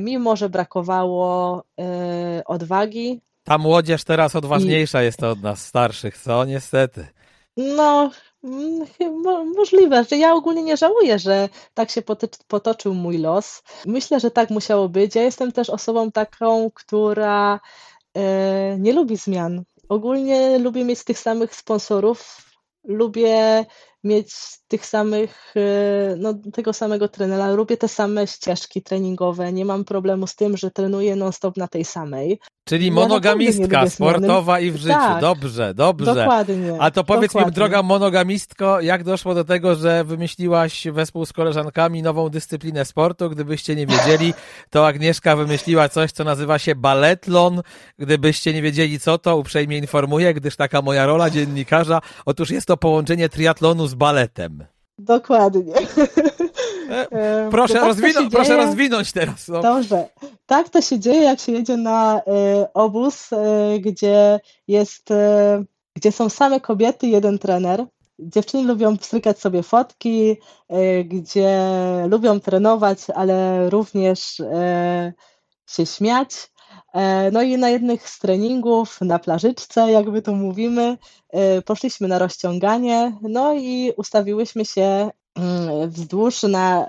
mimo, że brakowało odwagi. Ta młodzież teraz odważniejsza jest od nas starszych, co niestety. No, możliwe. Ja ogólnie nie żałuję, że tak się potoczył mój los. Myślę, że tak musiało być. Ja jestem też osobą taką, która nie lubi zmian. Ogólnie lubię mieć tych samych sponsorów, lubię mieć tych samych, tego samego trenera, lubię te same ścieżki treningowe, nie mam problemu z tym, że trenuję non-stop na tej samej. Czyli monogamistka sportowa i w życiu. Tak, dobrze. Dokładnie. A to powiedz mi, droga monogamistko, jak doszło do tego, że wymyśliłaś wespół z koleżankami nową dyscyplinę sportu? Gdybyście nie wiedzieli, to Agnieszka wymyśliła coś, co nazywa się baletlon. Gdybyście nie wiedzieli co to, uprzejmie informuję, gdyż taka moja rola dziennikarza. Otóż jest to połączenie triatlonu z baletem. Dokładnie. Proszę rozwinąć teraz. No. Dobrze. Tak to się dzieje, jak się jedzie na obóz, gdzie są same kobiety, jeden trener. Dziewczyny lubią pstrykać sobie fotki, gdzie lubią trenować, ale również się śmiać. No i na jednych z treningów, na plażyczce, jakby to mówimy, poszliśmy na rozciąganie, no i ustawiłyśmy się wzdłuż na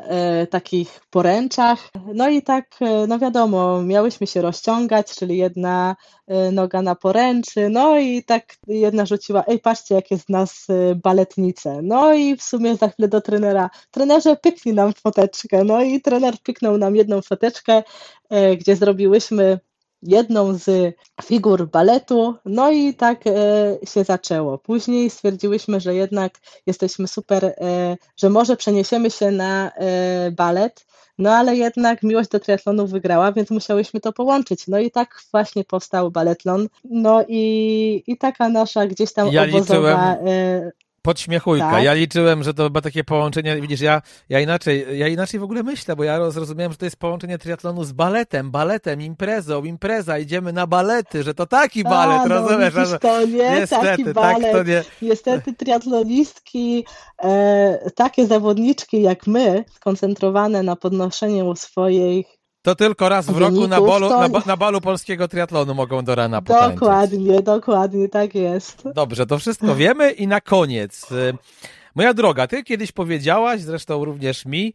takich poręczach. No i tak, no wiadomo, miałyśmy się rozciągać, czyli jedna noga na poręczy, no i tak jedna rzuciła, patrzcie, jakie z nas baletnice. No i w sumie za chwilę do trenera, trenerze, pyknij nam foteczkę. No i trener pyknął nam jedną foteczkę, gdzie zrobiłyśmy jedną z figur baletu, no i tak się zaczęło. Później stwierdziłyśmy, że jednak jesteśmy super, że może przeniesiemy się na balet, no ale jednak miłość do triatlonu wygrała, więc musiałyśmy to połączyć. No i tak właśnie powstał baletlon. No i taka nasza gdzieś tam obozowa... Podśmiechujka. Tak. Ja liczyłem, że to chyba takie połączenie, widzisz, ja inaczej w ogóle myślę, bo ja zrozumiałem, że to jest połączenie triatlonu z baletem, impreza, idziemy na balety, że to taki balet, rozumiesz? No, to nie, niestety, taki balet. Tak, to nie. Niestety triatlonistki, takie zawodniczki jak my, skoncentrowane na podnoszeniu swoich to tylko raz w roku na balu polskiego triatlonu mogą do rana potańczyć. Dokładnie, tak jest. Dobrze, to wszystko wiemy i na koniec. Moja droga, ty kiedyś powiedziałaś, zresztą również mi,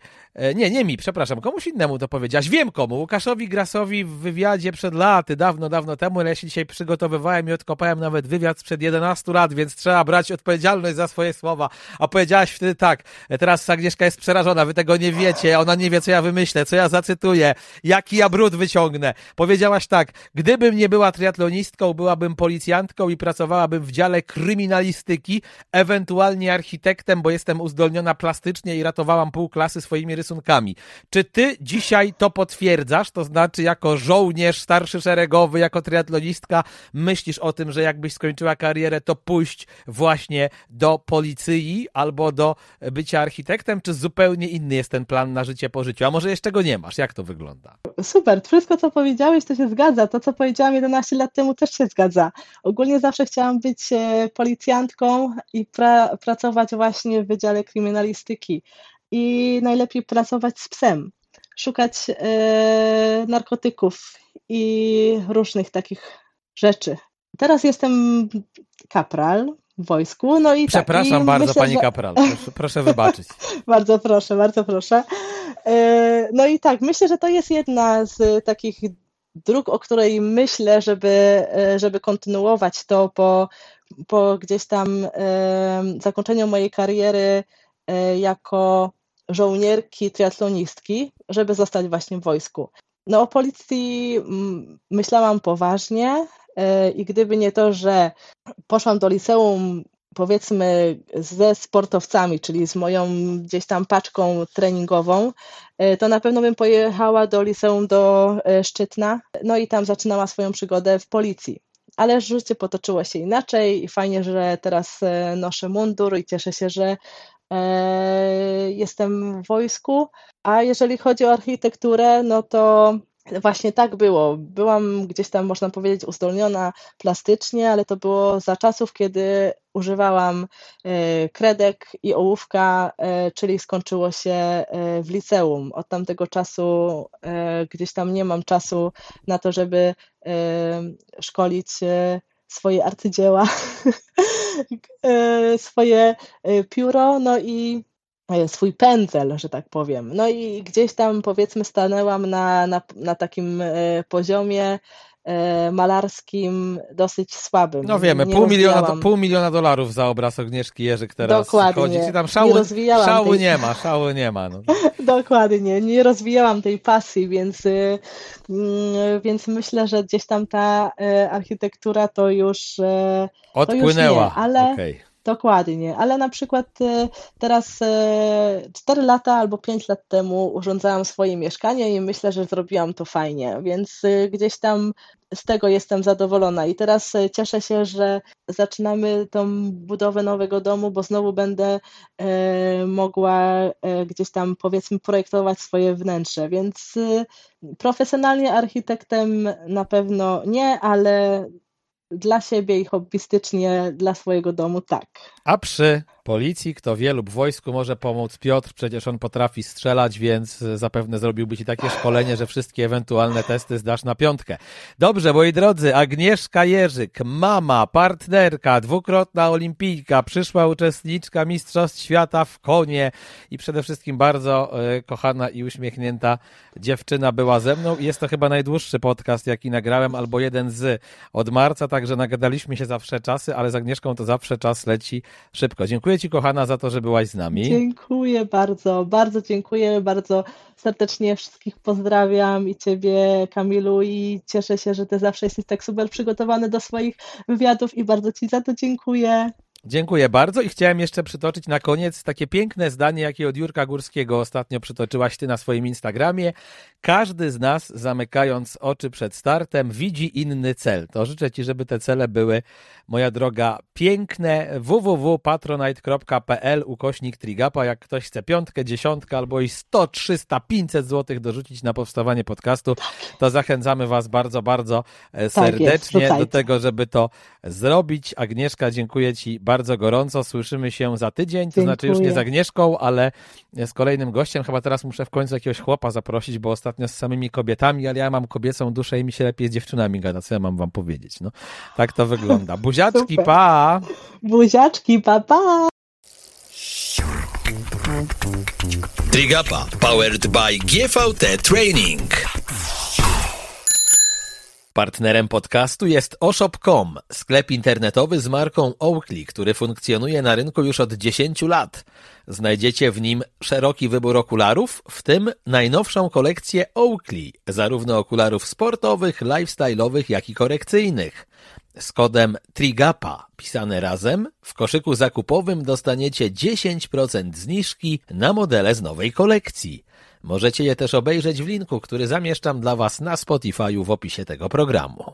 komuś innemu to powiedziałaś, wiem komu, Łukaszowi Grasowi w wywiadzie przed laty, dawno temu, ale ja się dzisiaj przygotowywałem i odkopałem nawet wywiad sprzed 11 lat, więc trzeba brać odpowiedzialność za swoje słowa, a powiedziałaś wtedy tak, teraz Agnieszka jest przerażona, wy tego nie wiecie, ona nie wie, co ja wymyślę, co ja zacytuję, jaki ja brud wyciągnę. Powiedziałaś tak, gdybym nie była triatlonistką, byłabym policjantką i pracowałabym w dziale kryminalistyki, ewentualnie architektem, jestem, bo jestem uzdolniona plastycznie i ratowałam pół klasy swoimi rysunkami. Czy ty dzisiaj to potwierdzasz? To znaczy jako żołnierz starszy szeregowy, jako triatlonistka myślisz o tym, że jakbyś skończyła karierę, to pójść właśnie do policji albo do bycia architektem? Czy zupełnie inny jest ten plan na życie po życiu? A może jeszcze go nie masz? Jak to wygląda? Super, wszystko co powiedziałeś to się zgadza. To co powiedziałam 11 lat temu też się zgadza. Ogólnie zawsze chciałam być policjantką i pracować właśnie w Wydziale Kryminalistyki. I najlepiej pracować z psem, szukać narkotyków i różnych takich rzeczy. Teraz jestem kapral w wojsku. No i przepraszam tak, i bardzo myślę, pani kapral, proszę wybaczyć. Bardzo proszę. No i tak, myślę, że to jest jedna z takich dróg, o której myślę, żeby kontynuować to po gdzieś tam zakończeniu mojej kariery jako żołnierki, triatlonistki, żeby zostać właśnie w wojsku. No o policji myślałam poważnie i gdyby nie to, że poszłam do liceum powiedzmy ze sportowcami, czyli z moją gdzieś tam paczką treningową, to na pewno bym pojechała do liceum do Szczytna, no i tam zaczynała swoją przygodę w policji. Ale życie potoczyło się inaczej i fajnie, że teraz noszę mundur i cieszę się, że jestem w wojsku. A jeżeli chodzi o architekturę, no to właśnie tak było. Byłam gdzieś tam, można powiedzieć, uzdolniona plastycznie, ale to było za czasów, kiedy używałam kredek i ołówka, czyli skończyło się w liceum. Od tamtego czasu gdzieś tam nie mam czasu na to, żeby szkolić swoje arcydzieła, swoje pióro, no i swój pędzel, że tak powiem. No i gdzieś tam powiedzmy stanęłam na takim poziomie malarskim dosyć słabym. No wiemy, pół miliona dolarów za obraz Agnieszki Jerzyk teraz chodzi. Czy tam szału nie ma. No. Dokładnie, nie rozwijałam tej pasji, więc myślę, że gdzieś tam ta architektura to już odpłynęła, już nie, ale okay. Dokładnie, ale na przykład teraz 4 lata albo 5 lat temu urządzałam swoje mieszkanie i myślę, że zrobiłam to fajnie, więc gdzieś tam z tego jestem zadowolona i teraz cieszę się, że zaczynamy tą budowę nowego domu, bo znowu będę mogła gdzieś tam powiedzmy projektować swoje wnętrze, więc profesjonalnie architektem na pewno nie, ale dla siebie i hobbystycznie dla swojego domu tak. A przy policji, kto wie, lub wojsku może pomóc Piotr, przecież on potrafi strzelać, więc zapewne zrobiłby ci takie szkolenie, że wszystkie ewentualne testy zdasz na 5. Dobrze, moi drodzy, Agnieszka Jerzyk, mama, partnerka, dwukrotna olimpijka, przyszła uczestniczka Mistrzostw Świata w konie i przede wszystkim bardzo kochana i uśmiechnięta dziewczyna była ze mną. Jest to chyba najdłuższy podcast, jaki nagrałem, albo jeden z od marca, także nagadaliśmy się zawsze czasy, ale z Agnieszką to zawsze czas leci szybko. Dziękuję ci, kochana, za to, że byłaś z nami. Dziękuję bardzo, bardzo dziękuję, bardzo serdecznie wszystkich pozdrawiam i ciebie, Kamilu, i cieszę się, że ty zawsze jesteś tak super przygotowany do swoich wywiadów i bardzo ci za to dziękuję. Dziękuję bardzo i chciałem jeszcze przytoczyć na koniec takie piękne zdanie, jakie od Jurka Górskiego ostatnio przytoczyłaś ty na swoim Instagramie. Każdy z nas, zamykając oczy przed startem, widzi inny cel. To życzę ci, żeby te cele były, moja droga, piękne. www.patronite.pl/Trigapa. Jak ktoś chce 5, 10 albo i 100, 300, 500 zł dorzucić na powstawanie podcastu, to zachęcamy was bardzo, bardzo serdecznie do tego, żeby to zrobić. Agnieszka, dziękuję ci bardzo gorąco, słyszymy się za tydzień, to znaczy już nie z Agnieszką, ale z kolejnym gościem. Chyba teraz muszę w końcu jakiegoś chłopa zaprosić, bo ostatnio z samymi kobietami, ale ja mam kobiecą duszę i mi się lepiej z dziewczynami gada, co ja mam wam powiedzieć. No, tak to wygląda. Buziaczki, pa! Buziaczki, pa, pa! Trigapa, powered by GVT Training. Partnerem podcastu jest O-shop.com, sklep internetowy z marką Oakley, który funkcjonuje na rynku już od 10 lat. Znajdziecie w nim szeroki wybór okularów, w tym najnowszą kolekcję Oakley, zarówno okularów sportowych, lifestyle'owych, jak i korekcyjnych. Z kodem Trigapa, pisane razem, w koszyku zakupowym dostaniecie 10% zniżki na modele z nowej kolekcji. Możecie je też obejrzeć w linku, który zamieszczam dla Was na Spotify w opisie tego programu.